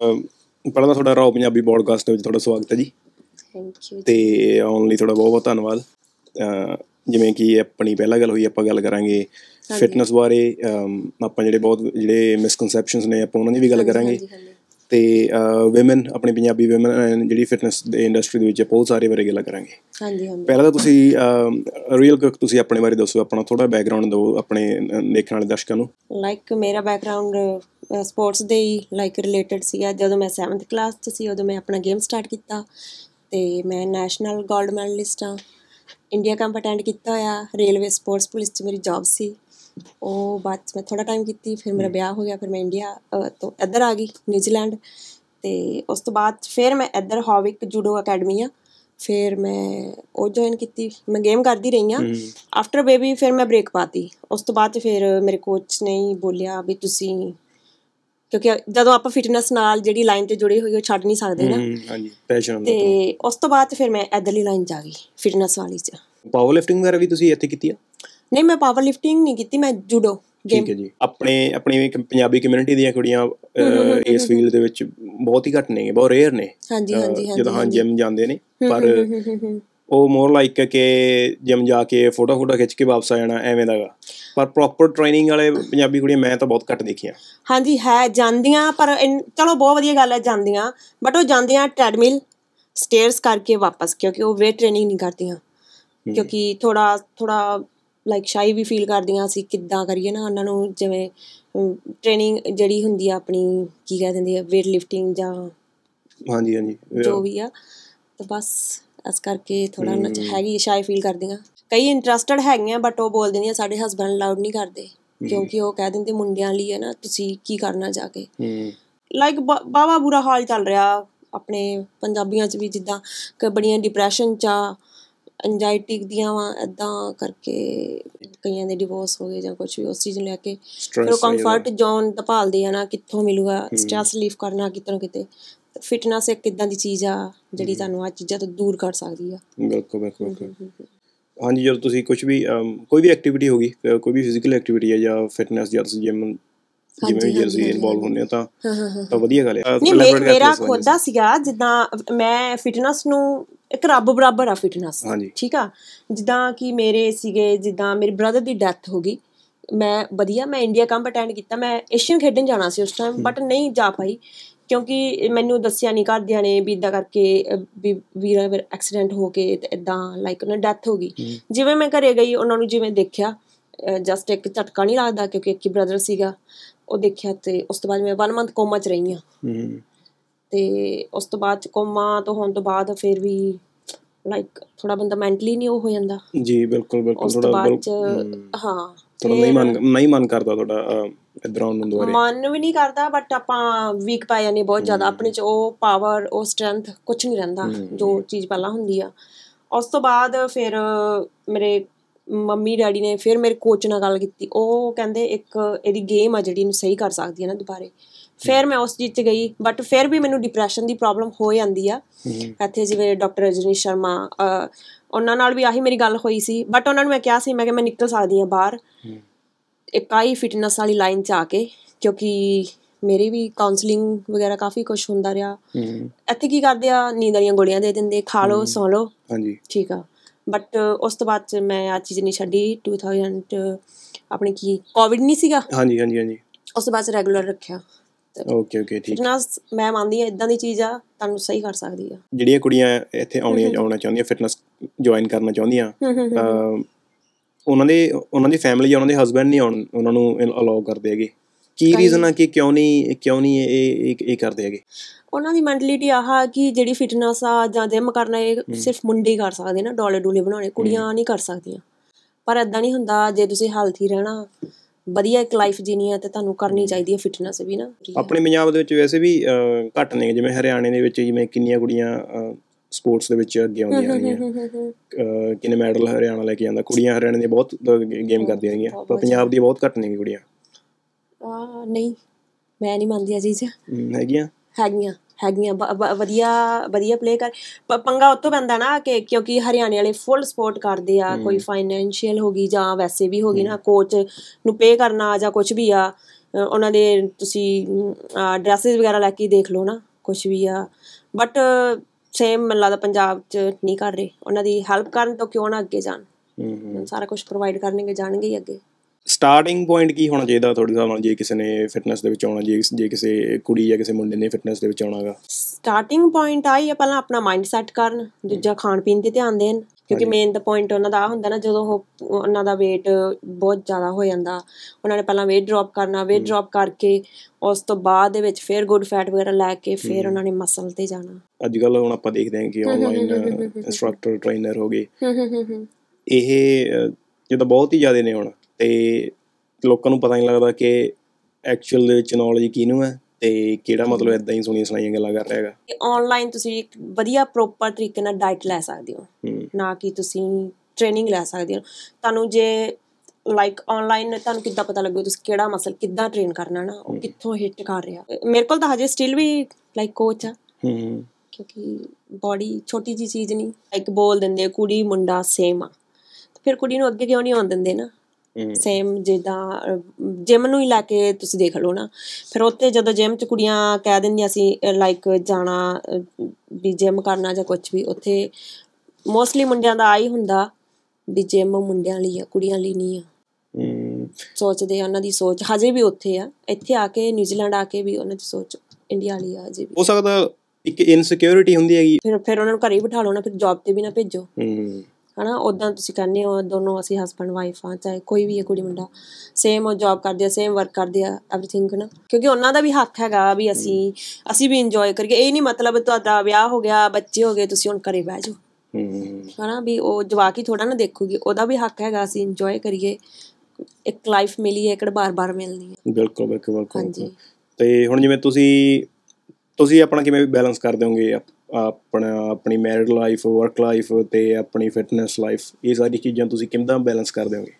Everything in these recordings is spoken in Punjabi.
ਪਹਿਲਾਂ ਤਾਂ ਤੁਹਾਡਾ ਰਾਓ ਪੰਜਾਬੀ ਪੋਡਕਾਸਟ ਦੇ ਵਿੱਚ ਤੁਹਾਡਾ ਸਵਾਗਤ ਹੈ ਜੀ। Thank you. ਅਤੇ ਆਉਣ ਲਈ ਤੁਹਾਡਾ ਬਹੁਤ ਬਹੁਤ ਧੰਨਵਾਦ। ਜਿਵੇਂ ਕਿ ਆਪਣੀ ਪਹਿਲਾਂ ਗੱਲ ਹੋਈ, ਆਪਾਂ ਗੱਲ ਕਰਾਂਗੇ ਫਿਟਨੈਸ ਬਾਰੇ। ਆਪਾਂ ਜਿਹੜੇ ਮਿਸਕਨਸੈਪਸ਼ਨਸ ਨੇ ਆਪਾਂ ਉਹਨਾਂ ਦੀ ਵੀ ਗੱਲ ਕਰਾਂਗੇ, ਅਤੇ ਵਿਮਨ, ਆਪਣੇ ਪੰਜਾਬੀ ਵਿਮਨ ਜਿਹੜੀ ਫਿਟਨੈਸ ਦੇ ਇੰਡਸਟਰੀ ਦੇ ਵਿੱਚ ਬਹੁਤ ਸਾਰੇ ਬਾਰੇ ਗੱਲ ਕਰਾਂਗੇ। ਹਾਂਜੀ ਹਾਂਜੀ। ਪਹਿਲਾਂ ਤਾਂ ਤੁਸੀਂ ਰੀਅਲ ਕੁਇਕ ਤੁਸੀਂ ਆਪਣੇ ਬਾਰੇ ਦੱਸੋ, ਆਪਣਾ ਥੋੜ੍ਹਾ ਬੈਕਗਰਾਊਂਡ ਦਿਓ ਆਪਣੇ ਦੇਖਣ ਵਾਲੇ ਦਰਸ਼ਕਾਂ ਨੂੰ। ਲਾਈਕ ਮੇਰਾ ਬੈਕਗਰਾਊਂਡ ਸਪੋਰਟਸ ਦੇ ਹੀ ਲਾਈਕ ਰਿਲੇਟਡ ਸੀਗਾ। ਜਦੋਂ ਮੈਂ 7th ਕਲਾਸ 'ਚ ਸੀ ਉਦੋਂ ਮੈਂ ਆਪਣਾ ਗੇਮ ਸਟਾਰਟ ਕੀਤਾ, ਅਤੇ ਮੈਂ ਨੈਸ਼ਨਲ ਗੋਲਡ ਮੈਡਲਿਸਟ ਹਾਂ, ਇੰਡੀਆ ਕੰਪ ਅਟੈਂਡ ਕੀਤਾ ਹੋਇਆ। ਰੇਲਵੇ ਸਪੋਰਟਸ ਪੁਲਿਸ 'ਚ ਮੇਰੀ ਜੋਬ ਸੀ, ਉਹ ਬਾਅਦ 'ਚ ਮੈਂ ਥੋੜ੍ਹਾ ਟਾਈਮ ਕੀਤੀ, ਫਿਰ ਮੇਰਾ ਵਿਆਹ ਹੋ ਗਿਆ, ਫਿਰ ਮੈਂ ਇੰਡੀਆ ਤੋਂ ਇੱਧਰ ਆ ਗਈ ਨਿਊਜ਼ੀਲੈਂਡ, ਅਤੇ ਉਸ ਤੋਂ ਬਾਅਦ ਫਿਰ ਮੈਂ ਇੱਧਰ ਹੌਵਿਕ ਜੂਡੋ ਅਕੈਡਮੀ ਆ, ਫਿਰ ਮੈਂ ਉਹ ਜੁਆਇਨ ਕੀਤੀ। ਮੈਂ ਗੇਮ ਕਰਦੀ ਰਹੀ ਹਾਂ, ਆਫਟਰ ਬੇਬੀ ਫਿਰ ਮੈਂ ਬ੍ਰੇਕ ਪਾਤੀ। ਉਸ ਤੋਂ ਬਾਅਦ ਫਿਰ ਮੇਰੇ ਕੋਚ ਨੇ ਹੀ ਬੋਲਿਆ ਵੀ ਤੁਸੀਂ, ਕਿਉਂਕਿ ਜਦੋਂ ਆਪਾਂ ਫਿਟਨੈਸ ਨਾਲ ਜਿਹੜੀ ਲਾਈਨ 'ਤੇ ਜੁੜੇ ਹੋਈ ਉਹ ਛੱਡ ਨਹੀਂ ਸਕਦੇ ਨਾ। ਹਾਂਜੀ, ਪੈਸ਼ਨ। ਅਤੇ ਉਸ ਤੋਂ ਬਾਅਦ ਫਿਰ ਮੈਂ ਇੱਧਰਲੀ ਲਾਈਨ 'ਚ ਆ ਗਈ ਫਿਟਨੈਸ ਵਾਲੀ 'ਚ। ਪਾਵਰ ਲਿਫਟਿੰਗ ਵਗੈਰਾ ਵੀ ਤੁਸੀਂ ਇੱਥੇ ਕੀਤੀ ਆ? ਨਹੀਂ, ਮੈਂ ਪਾਵਰ ਲਿਫਟਿੰਗ ਨਹੀਂ ਕੀਤੀ, ਮੈਂ ਜੂਡੋ ਗੇਮ। ਠੀਕ ਹੈ ਜੀ। ਆਪਣੇ ਆਪਣੀ ਪੰਜਾਬੀ ਕਮਿਊਨਿਟੀ ਦੀਆਂ ਕੁੜੀਆਂ ਇਸ ਫੀਲਡ ਦੇ ਵਿੱਚ ਬਹੁਤ ਹੀ ਘੱਟ ਨੇ, ਬਹੁਤ ਰੇਅਰ ਨੇ। ਹਾਂਜੀ ਹਾਂਜੀ। ਜਦੋਂ ਹਾਂ ਜਿਮ ਜਾਂਦੇ ਨੇ, ਪਰ ਉਹ ਮੋਰ ਲਾਈਕ ਕਿ ਜਿਮ ਜਾ ਕੇ ਫੋਟੋ ਫੋਟੋ ਖਿੱਚ ਕੇ ਵਾਪਸ ਆ ਜਾਣਾ ਐਵੇਂ ਦਾ ਗਾ, ਪਰ ਪ੍ਰੋਪਰ ਟ੍ਰੇਨਿੰਗ ਵਾਲੇ ਪੰਜਾਬੀ ਕੁੜੀਆਂ ਮੈਂ ਤਾਂ ਬਹੁਤ ਘੱਟ ਦੇਖੀਆਂ। ਹਾਂਜੀ ਹੈ, ਜਾਂਦੀਆਂ, ਪਰ ਚਲੋ ਬਹੁਤ ਵਧੀਆ ਗੱਲ ਹੈ ਜਾਂਦੀਆਂ, ਬਟ ਉਹ ਜਾਂਦੀਆਂ ਟ੍ਰੈਡਮਿਲ ਸਟੇਅਰਸ ਕਰਕੇ ਵਾਪਸ, ਕਿਉਂਕਿ ਉਹ ਵੇਟ ਟ੍ਰੇਨਿੰਗ ਨਹੀਂ ਕਰਦੀਆਂ, ਕਿਉਂਕਿ ਥੋੜ੍ਹਾ ਲਾਈਕ ਸ਼ਾਈ ਵੀ ਫੀਲ ਕਰਦੀਆਂ ਅਸੀਂ ਕਿੱਦਾਂ ਕਰੀਏ ਨਾ ਉਹਨਾਂ ਨੂੰ। ਜਿਵੇਂ ਟ੍ਰੇਨਿੰਗ ਜਿਹੜੀ ਹੁੰਦੀ ਆ ਆਪਣੀ, ਕੀ ਕਹਿ ਦਿੰਦੇ ਆ, ਵੇਟ ਲਿਫਟਿੰਗ ਜਾਂ ਹਾਂਜੀ ਹਾਂਜੀ ਜੋ ਵੀ ਆ, ਤਾਂ ਬਸ ਇਸ ਕਰਕੇ ਥੋੜ੍ਹਾ ਉਹਨਾਂ 'ਚ ਹੈਗੀ ਸ਼ਾਈ ਫੀਲ ਕਰਦੀਆਂ। ਕਈ ਇੰਟਰਸਟਡ ਹੈਗੀਆਂ, ਬਟ ਉਹ ਬੋਲ ਦਿੰਦੀਆਂ ਸਾਡੇ ਹਸਬੈਂਡ ਅਲਾਊਡ ਨਹੀਂ ਕਰਦੇ, ਕਿਉਂਕਿ ਉਹ ਕਹਿ ਦਿੰਦੇ ਮੁੰਡਿਆਂ ਲਈ ਹੈ ਨਾ, ਤੁਸੀਂ ਕੀ ਕਰਨਾ ਜਾ ਕੇ। ਲਾਈਕ ਬਾਵਾ ਬੁਰਾ ਹਾਲ ਚੱਲ ਰਿਹਾ ਆਪਣੇ ਪੰਜਾਬੀਆਂ 'ਚ ਵੀ, ਜਿੱਦਾਂ ਕਿ ਬੜੀਆਂ ਡਿਪਰੈਸ਼ਨ 'ਚ ਆ, ਐਨਜਾਇਟੀ ਦੀਆਂ ਵਾ, ਇੱਦਾਂ ਕਰਕੇ ਕਈਆਂ ਦੇ ਡਿਵੋਰਸ ਹੋ ਗਏ ਜਾਂ ਕੁਛ ਵੀ ਉਸ ਚੀਜ਼ ਨੂੰ ਲੈ ਕੇ। ਫਿਰ ਉਹ ਕੰਫਰਟ ਜ਼ੋਨ ਤਾਂ ਭਾਲਦੇ ਆ ਨਾ, ਕਿੱਥੋਂ ਮਿਲੂਗਾ ਸਟ੍ਰੈਸ ਰਿਲੀਫ ਕਰਨਾ ਕਿਤੇ ਨਾ ਕਿਤੇ। ਫਿਟਨੈਸ ਇੱਕ ਇੱਦਾਂ ਦੀ ਚੀਜ਼ ਆ ਜਿਹੜੀ ਤੁਹਾਨੂੰ ਆਹ ਚੀਜ਼ਾਂ ਤੋਂ ਦੂਰ ਕਰ ਸਕਦੀ ਆ। ਬਿਲਕੁਲ ਬਿਲਕੁਲ। ਹਾਂਜੀ, ਜਦੋਂ ਤੁਸੀਂ ਕੁਛ ਵੀ ਕੋਈ ਵੀ ਐਕਟੀਵਿਟੀ ਹੋ ਗਈ, ਕੋਈ ਵੀ ਫਿਜ਼ੀਕਲ ਐਕਟੀਵਿਟੀ ਹੈ ਜਾਂ ਫਿਟਨੈਸ, ਜਾਂ ਤੁਸੀਂ ਜਿਮ ਜਿਵੇਂ ਜੇ ਤੁਸੀਂ ਇਨਵੋਲਵ ਹੁੰਦੇ ਹੋ ਤਾਂ ਵਧੀਆ ਗੱਲ ਹੈ। ਨਹੀਂ, ਮੇਰਾ ਖੁਦ ਦਾ ਸੀਗਾ, ਜਿੱਦਾਂ ਮੈਂ ਫਿਟਨੈਸ ਨੂੰ ਇੱਕ ਰੱਬ ਬਰਾਬਰ ਆ ਫਿਟਨੈਸ। ਠੀਕ ਆ, ਜਿੱਦਾਂ ਕਿ ਮੇਰੇ ਸੀਗੇ, ਜਿੱਦਾਂ ਮੇਰੇ ਬ੍ਰਦਰ ਦੀ ਡੈਥ ਹੋ ਗਈ, ਮੈਂ ਵਧੀਆ ਮੈਂ ਇੰਡੀਆ ਕੰਪ ਅਟੈਂਡ ਕੀਤਾ, ਮੈਂ ਏਸ਼ੀਅਨ ਖੇਡਣ ਜਾਣਾ ਸੀ ਉਸ ਟਾਈਮ, ਬਟ ਨਹੀਂ ਜਾ ਪਾਈ, ਕਿਉਂਕਿ ਮੈਨੂੰ ਦੱਸਿਆ ਨਹੀਂ ਘਰਦਿਆਂ ਨੇ ਵੀ ਇੱਦਾਂ ਕਰਕੇ ਵੀ ਵੀਰਾ ਐਕਸੀਡੈਂਟ ਹੋ ਕੇ ਅਤੇ ਇੱਦਾਂ ਲਾਈਕ ਉਹਨਾਂ ਡੈਥ ਹੋ ਗਈ। ਜਿਵੇਂ ਮੈਂ ਘਰੇ ਗਈ, ਉਹਨਾਂ ਨੂੰ ਜਿਵੇਂ ਦੇਖਿਆ, ਜਸਟ ਇੱਕ ਝਟਕਾ ਨਹੀਂ ਲੱਗਦਾ, ਕਿਉਂਕਿ ਇੱਕ ਹੀ ਬ੍ਰਦਰ ਸੀਗਾ, ਉਹ ਦੇਖਿਆ। ਅਤੇ ਉਸ ਤੋਂ ਬਾਅਦ ਮੈਂ 1 month ਕੋਮਾ 'ਚ ਰਹੀ ਹਾਂ, ਅਤੇ ਉਸ ਤੋਂ ਬਾਅਦ ਕੋਮਾ ਤੋਂ ਹੋਣ ਤੋਂ ਬਾਅਦ ਫਿਰ ਵੀ ਲਾਈਕ ਥੋੜ੍ਹਾ ਬੰਦਾ ਮੈਂਟਲੀ ਨਹੀਂ ਉਹ ਹੋ ਜਾਂਦਾ। ਜੀ ਬਿਲਕੁਲ ਬਿਲਕੁਲ। ਉਸ ਤੋਂ ਬਾਅਦ 'ਚ ਹਾਂ ਨਹੀਂ ਮਨ ਕਰਦਾ ਤੁਹਾਡਾ ਇੱਧਰ ਆਉਣ ਨੂੰ, ਦੁਬਾਰਾ ਮਨ ਵੀ ਨਹੀਂ ਕਰਦਾ, ਬਟ ਆਪਾਂ ਵੀਕ ਪੈ ਜਾਂਦੇ ਬਹੁਤ ਜ਼ਿਆਦਾ ਆਪਣੇ 'ਚ, ਉਹ ਪਾਵਰ ਉਹ ਸਟਰੈਂਥ ਕੁਛ ਨਹੀਂ ਰਹਿੰਦਾ ਜੋ ਚੀਜ਼ ਪਹਿਲਾਂ ਹੁੰਦੀ ਆ। ਉਸ ਤੋਂ ਬਾਅਦ ਫਿਰ ਮੇਰੇ ਮੰਮੀ ਡੈਡੀ ਨੇ ਫਿਰ ਮੇਰੇ ਕੋਚ ਨਾਲ ਗੱਲ ਕੀਤੀ, ਉਹ ਕਹਿੰਦੇ ਇੱਕ ਇਹਦੀ ਗੇਮ ਆ ਜਿਹੜੀ ਇਹਨੂੰ ਸਹੀ ਕਰ ਸਕਦੀ ਹੈ ਨਾ ਦੁਬਾਰੇ। ਫਿਰ ਮੈਂ ਉਸ ਚੀਜ਼ 'ਚ ਗਈ, ਬਟ ਫਿਰ ਵੀ ਮੈਨੂੰ ਡਿਪਰੈਸ਼ਨ ਦੀ ਪ੍ਰੋਬਲਮ ਹੋ ਜਾਂਦੀ ਆ ਇੱਥੇ। ਜਿਵੇਂ ਡਾਕਟਰ ਰਜਨੀ ਸ਼ਰਮਾ, ਉਹਨਾਂ ਨਾਲ ਵੀ ਆਹੀ ਮੇਰੀ ਗੱਲ ਹੋਈ ਸੀ, ਬਟ ਉਹਨਾਂ ਨੂੰ ਮੈਂ ਕਿਹਾ ਸੀ, ਮੈਂ ਕਿਹਾ ਮੈਂ ਨਿਕਲ ਸਕਦੀ ਹਾਂ ਬਾਹਰ ਇੱਕ ਆਹੀ ਫਿਟਨੈਸ ਵਾਲੀ ਲਾਈਨ 'ਚ ਆ ਕੇ, ਕਿਉਂਕਿ ਮੇਰੀ ਵੀ ਕਾਉਂਸਲਿੰਗ ਵਗੈਰਾ ਕਾਫੀ ਕੁਛ ਹੁੰਦਾ ਰਿਹਾ। ਇੱਥੇ ਕੀ ਕਰਦੇ ਆ, ਨੀਂਦ ਵਾਲੀਆਂ ਗੋਲੀਆਂ ਦੇ ਦਿੰਦੇ, ਖਾ ਲਓ ਸੌਂ ਲਓ। ਹਾਂਜੀ ਠੀਕ ਆ, ਬਟ ਉਸ ਤੋਂ ਬਾਅਦ 'ਚ ਮੈਂ ਆਹ ਚੀਜ਼ ਨਹੀਂ ਛੱਡੀ। 2000 ਆਪਣੇ ਕੀ ਕੋਵਿਡ ਨਹੀਂ ਸੀਗਾ? ਹਾਂਜੀ ਹਾਂਜੀ ਹਾਂਜੀ। ਉਸ ਤੋਂ ਬਾਅਦ 'ਚ ਰੈਗੂਲਰ ਰੱਖਿਆ। ਓਕੇ ਓਕੇ, ਠੀਕ। ਫਿਟਨੈਸ ਮੈਂ ਮੰਨਦੀ ਹਾਂ ਇੱਦਾਂ ਦੀ ਚੀਜ਼ ਆ, ਤੁਹਾਨੂੰ ਸਹੀ ਕਰ ਸਕਦੀ ਆ। ਜਿਹੜੀਆਂ ਕੁੜੀਆਂ ਇੱਥੇ ਆਉਣਾ ਚਾਹੁੰਦੀਆਂ, ਫਿਟਨੈਸ ਜੁਆਇਨ ਕਰਨਾ ਚਾਹੁੰਦੀਆਂ, ਉਹਨਾਂ ਦੀ ਫੈਮਿਲੀ ਜਾਂ ਉਹਨਾਂ ਦੇ ਹਸਬੈਂਡ ਨਹੀਂ ਉਹਨਾਂ ਨੂੰ ਅਲਾਓ ਕਰਦੇ ਹੈਗੇ। ਕੀ ਰੀਜ਼ਨ ਆ ਕਿ ਕਿਉਂ ਨਹੀਂ ਇਹ ਕਰਦੇ ਹੈਗੇ? ਉਹਨਾਂ ਦੀ ਮੈਂਟਲਿਟੀ ਆਹ ਕਿ ਜਿਹੜੀ ਫਿਟਨੈਸ ਆ ਜਾਂ ਜਿਮ ਕਰਨਾ, ਇਹ ਸਿਰਫ ਮੁੰਡੇ ਹੀ ਕਰ ਸਕਦੇ ਨਾ, ਡੋਲੇ ਡੂਲੇ ਬਣਾਉਣੇ, ਕੁੜੀਆਂ ਨਹੀਂ ਕਰ ਸਕਦੀਆਂ। ਪਰ ਇੱਦਾਂ ਨਹੀਂ ਹੁੰਦਾ, ਜੇ ਤੁਸੀਂ ਹੈਲਥੀ ਰਹਿਣਾ, ਵਧੀਆ ਇੱਕ ਲਾਈਫ ਜੀਣੀ ਹੈ, ਤਾਂ ਤੁਹਾਨੂੰ ਕਰਨੀ ਚਾਹੀਦੀ ਹੈ ਫਿਟਨੈਸ ਵੀ ਨਾ। ਆਪਣੇ ਪੰਜਾਬ ਦੇ ਵਿੱਚ ਵੈਸੇ ਵੀ ਘੱਟ ਨੇ, ਜਿਵੇਂ ਹਰਿਆਣੇ ਦੇ ਵਿੱਚ ਜਿਵੇਂ ਕਿੰਨੀਆਂ ਕੁੜੀਆਂ ਸਪੋਰਟਸ ਦੇ ਵਿੱਚ ਅੱਗੇ ਆਉਂਦੀਆਂ ਹੈਗੀਆਂ, ਕਿੰਨੇ ਮੈਡਲ ਹਰਿਆਣਾ ਲੈ ਕੇ ਜਾਂਦਾ। ਕੁੜੀਆਂ ਹਰਿਆਣੇ ਦੀਆਂ ਬਹੁਤ ਗੇਮ ਕਰਦੀਆਂ ਹੈਗੀਆਂ, ਪਰ ਪੰਜਾਬ ਦੀਆਂ ਬਹੁਤ ਘੱਟ ਨੇ ਕੁੜੀਆਂ। ਨਹੀਂ, ਮੈਂ ਨਹੀਂ ਮੰਨਦੀ ਇਹ ਚੀਜ਼ ਹੈਗੀਆਂ ਹੈਗੀਆਂ ਹੈਗੀਆਂ ਵਧੀਆ ਵਧੀਆ ਪਲੇਅ ਕਰ। ਪੰਗਾ ਉੱਥੋਂ ਪੈਂਦਾ ਨਾ ਕਿ ਕਿਉਂਕਿ ਹਰਿਆਣੇ ਵਾਲੇ ਫੁੱਲ ਸਪੋਰਟ ਕਰਦੇ ਆ, ਕੋਈ ਫਾਈਨੈਂਸ਼ੀਅਲ ਹੋ ਗਈ ਜਾਂ ਵੈਸੇ ਵੀ ਹੋ ਗਈ ਨਾ, ਕੋਚ ਨੂੰ ਪੇ ਕਰਨਾ ਜਾਂ ਕੁਛ ਵੀ ਆ, ਉਹਨਾਂ ਦੇ ਤੁਸੀਂ ਡਰੈਸਿਸ ਵਗੈਰਾ ਲੈ ਕੇ ਦੇਖ ਲਓ ਨਾ, ਕੁਛ ਵੀ ਆ। ਬਟ ਸੇਮ ਮੈਨੂੰ ਲੱਗਦਾ ਪੰਜਾਬ 'ਚ ਨਹੀਂ ਕਰ ਰਹੇ, ਉਹਨਾਂ ਦੀ ਹੈਲਪ ਕਰਨ ਤੋਂ ਕਿਉਂ ਨਾ ਅੱਗੇ ਜਾਣ, ਸਾਰਾ ਕੁਛ ਪ੍ਰੋਵਾਈਡ ਕਰਨਗੇ, ਜਾਣਗੇ ਹੀ ਅੱਗੇ। ਸਟਾਰਟਿੰਗ ਪੁਆਇੰਟ ਕੀ ਹੋਣਾ ਚਾਹੀਦਾ ਤੁਹਾਡੇ ਹਿਸਾਬ ਨਾਲ ਜੇ ਕਿਸੇ ਨੇ ਫਿਟਨੈਸ ਦੇ ਵਿੱਚ ਆਉਣਾ, ਜੇ ਕਿਸੇ ਕੁੜੀ ਜਾਂ ਕਿਸੇ ਮੁੰਡੇ ਨੇ ਫਿਟਨੈਸ ਦੇ ਵਿੱਚ ਆਉਣਾ ਹੈਗਾ? ਸਟਾਰਟਿੰਗ ਪੁਆਇੰਟ ਆਈ ਹੈ ਪਹਿਲਾਂ ਆਪਣਾ ਮਾਈਂਡ ਸੈੱਟ ਕਰਨ, ਦੂਜਾ ਖਾਣ ਪੀਣ 'ਤੇ ਧਿਆਨ ਦੇਣ, ਕਿਉਂਕਿ ਮੇਨ ਦਾ ਪੁਆਇੰਟ ਉਹਨਾਂ ਦਾ ਆਹ ਹੁੰਦਾ ਨਾ, ਜਦੋਂ ਉਹ ਉਹਨਾਂ ਦਾ ਵੇਟ ਬਹੁਤ ਜ਼ਿਆਦਾ ਹੋ ਜਾਂਦਾ, ਉਹਨਾਂ ਨੇ ਪਹਿਲਾਂ ਵੇਟ ਡਰੋਪ ਕਰਨਾ, ਵੇਟ ਡਰੋਪ ਕਰਕੇ ਉਸ ਤੋਂ ਬਾਅਦ ਦੇ ਵਿੱਚ ਫਿਰ ਗੁੱਡ ਫੈਟ ਵਗੈਰਾ ਲੈ ਕੇ ਫਿਰ ਉਹਨਾਂ ਨੇ ਮਸਲ 'ਤੇ ਜਾਣਾ। ਅੱਜ ਕੱਲ੍ਹ ਹੁਣ ਆਪਾਂ ਦੇਖਦੇ ਹਾਂ ਕਿ ਆਨਲਾਈਨ ਇੰਸਟ੍ਰਕਟਰ ਟ੍ਰੇਨਰ ਹੋ ਗਏ, ਇਹ ਜਦੋਂ ਬਹੁਤ ਹੀ ਜ਼ਿਆਦਾ ਨੇ ਹੁਣ, ਅਤੇ ਲੋਕਾਂ ਨੂੰ ਪਤਾ ਨਹੀਂ ਲੱਗਦਾ ਕਿ ਐਕਚੁਅਲ ਦੇ ਵਿੱਚ ਨੌਲੇਜ ਕਿਹਨੂੰ ਹੈ ਅਤੇ ਕਿਹੜਾ ਮਤਲਬ ਇੱਦਾਂ ਹੀ ਸੁਣੀਆਂ ਸੁਣਾਈਆਂ ਗੱਲਾਂ ਕਰ ਰਿਹਾ ਹੈਗਾ। ਔਨਲਾਈਨ ਤੁਸੀਂ ਇੱਕ ਵਧੀਆ ਪ੍ਰੋਪਰ ਤਰੀਕੇ ਨਾਲ ਡਾਇਟ ਲੈ ਸਕਦੇ ਹੋ, ਨਾ ਕਿ ਤੁਸੀਂ ਟ੍ਰੇਨਿੰਗ ਲੈ ਸਕਦੇ ਹੋ। ਤੁਹਾਨੂੰ ਜੇ ਲਾਈਕ ਔਨਲਾਈਨ ਤੁਹਾਨੂੰ ਕਿੱਦਾਂ ਪਤਾ ਲੱਗੂ ਤੁਸੀਂ ਕਿਹੜਾ ਮਸਲ ਕਿੱਦਾਂ ਟ੍ਰੇਨ ਕਰਨਾ ਨਾ, ਉਹ ਕਿੱਥੋਂ ਹਿੱਟ ਕਰ ਰਿਹਾ। ਮੇਰੇ ਕੋਲ ਤਾਂ ਹਜੇ ਸਟਿਲ ਵੀ ਲਾਈਕ ਕੋਚ ਆ, ਕਿਉਂਕਿ ਬੋਡੀ ਛੋਟੀ ਜਿਹੀ ਚੀਜ਼ ਨਹੀਂ, ਲਾਈਕ ਬੋਲ ਦਿੰਦੇ ਕੁੜੀ ਮੁੰਡਾ ਸੇਮ ਆ, ਫਿਰ ਕੁੜੀ ਨੂੰ ਅੱਗੇ ਕਿਉਂ ਨਹੀਂ ਆਉਣ ਦਿੰਦੇ ਨਾ। ਸੇਮ ਜਿੱਦਾਂ ਜਿਮ ਨੂੰ ਹੀ ਲੈ ਕੇ ਤੁਸੀਂ ਦੇਖ ਲਓ ਨਾ, ਫਿਰ ਉੱਥੇ ਜਦੋਂ ਜਿਮ 'ਚ ਕੁੜੀਆਂ ਕਹਿ ਦਿੰਦੀਆਂ ਅਸੀਂ ਲਾਈਕ ਜਾਣਾ ਵੀ ਜਿਮ ਕਰਨਾ ਜਾਂ ਕੁਛ ਵੀ, ਉੱਥੇ ਮੋਸਟਲੀ ਮੁੰਡਿਆਂ ਦਾ ਆਹੀ ਹੁੰਦਾ ਵੀ ਜਿਮ ਮੁੰਡਿਆਂ ਲਈ ਆ, ਕੁੜੀਆਂ ਲਈ ਨਹੀਂ ਆ। ਸੋਚਦੇ ਆ ਉਹਨਾਂ ਦੀ ਸੋਚ ਹਜੇ ਵੀ ਉੱਥੇ ਆ, ਇੱਥੇ ਆ ਕੇ ਨਿਊਜ਼ੀਲੈਂਡ ਆ ਕੇ ਵੀ ਉਹਨਾਂ ਦੀ ਸੋਚ ਇੰਡੀਆ ਲਈ ਆ ਹਜੇ ਵੀ। ਹੋ ਸਕਦਾ ਇੱਕ ਇਨਸਿਕਿਉਰਿਟੀ ਹੁੰਦੀ ਹੈਗੀ, ਫਿਰ ਉਹਨਾਂ ਨੂੰ ਘਰੇ ਹੀ ਬਿਠਾ ਲਓ ਨਾ, ਫਿਰ ਜੋਬ 'ਤੇ ਵੀ ਨਾ ਭੇਜੋ ਹੈ ਨਾ। ਉੱਦਾਂ ਤੁਸੀਂ ਕਹਿੰਦੇ ਹੋ ਦੋਨੋਂ ਅਸੀਂ ਹਸਬੈਂਡ ਵਾਈਫ ਹਾਂ, ਚਾਹੇ ਕੋਈ ਵੀ ਹੈ ਕੁੜੀ ਮੁੰਡਾ ਸੇਮ ਉਹ ਜੋਬ ਕਰਦੇ ਆ, ਸੇਮ ਵਰਕ ਕਰਦੇ ਆ, ਐਵਰੀਥਿੰਗ ਨਾ, ਕਿਉਂਕਿ ਉਹਨਾਂ ਦਾ ਵੀ ਹੱਕ ਹੈਗਾ ਵੀ ਅਸੀਂ ਵੀ ਇੰਜੋਏ ਕਰੀਏ। ਇਹ ਨਹੀਂ ਮਤਲਬ ਤੁਹਾਡਾ ਵਿਆਹ ਹੋ ਗਿਆ, ਬੱਚੇ ਹੋ ਗਏ, ਤੁਸੀਂ ਹੁਣ ਘਰੇ ਬਹਿ ਜਾਓ ਹੈ ਨਾ, ਵੀ ਉਹ ਜਵਾਕ ਹੀ ਥੋੜ੍ਹਾ ਨਾ ਦੇਖੂਗੀ, ਉਹਦਾ ਵੀ ਹੱਕ ਹੈਗਾ ਅਸੀਂ ਇੰਜੋਏ ਕਰੀਏ। ਇੱਕ ਲਾਈਫ ਮਿਲੀ ਹੈ, ਕਿਹੜਾ ਬਾਰ ਬਾਰ ਮਿਲਣੀ ਹੈ। ਬਿਲਕੁਲ ਬਿਲਕੁਲ ਬਿਲਕੁਲ। ਹਾਂਜੀ, ਅਤੇ ਹੁਣ ਜਿਵੇਂ ਤੁਸੀਂ ਆਪਣਾ ਕਿਵੇਂ ਬੈਲੈਂਸ ਕਰ ਦਿਓਗੇ ਆਪਣੀ ਮੈਰਿਡ ਲਾਈਫ, ਵਰਕ ਲਾਈਫ ਅਤੇ ਆਪਣੀ ਫਿਟਨੈਸ ਲਾਈਫ, ਇਹ ਸਾਰੀ ਚੀਜ਼ਾਂ ਤੁਸੀਂ ਕਿੱਦਾਂ ਬੈਲੈਂਸ ਕਰ ਦਿਓਗੇ?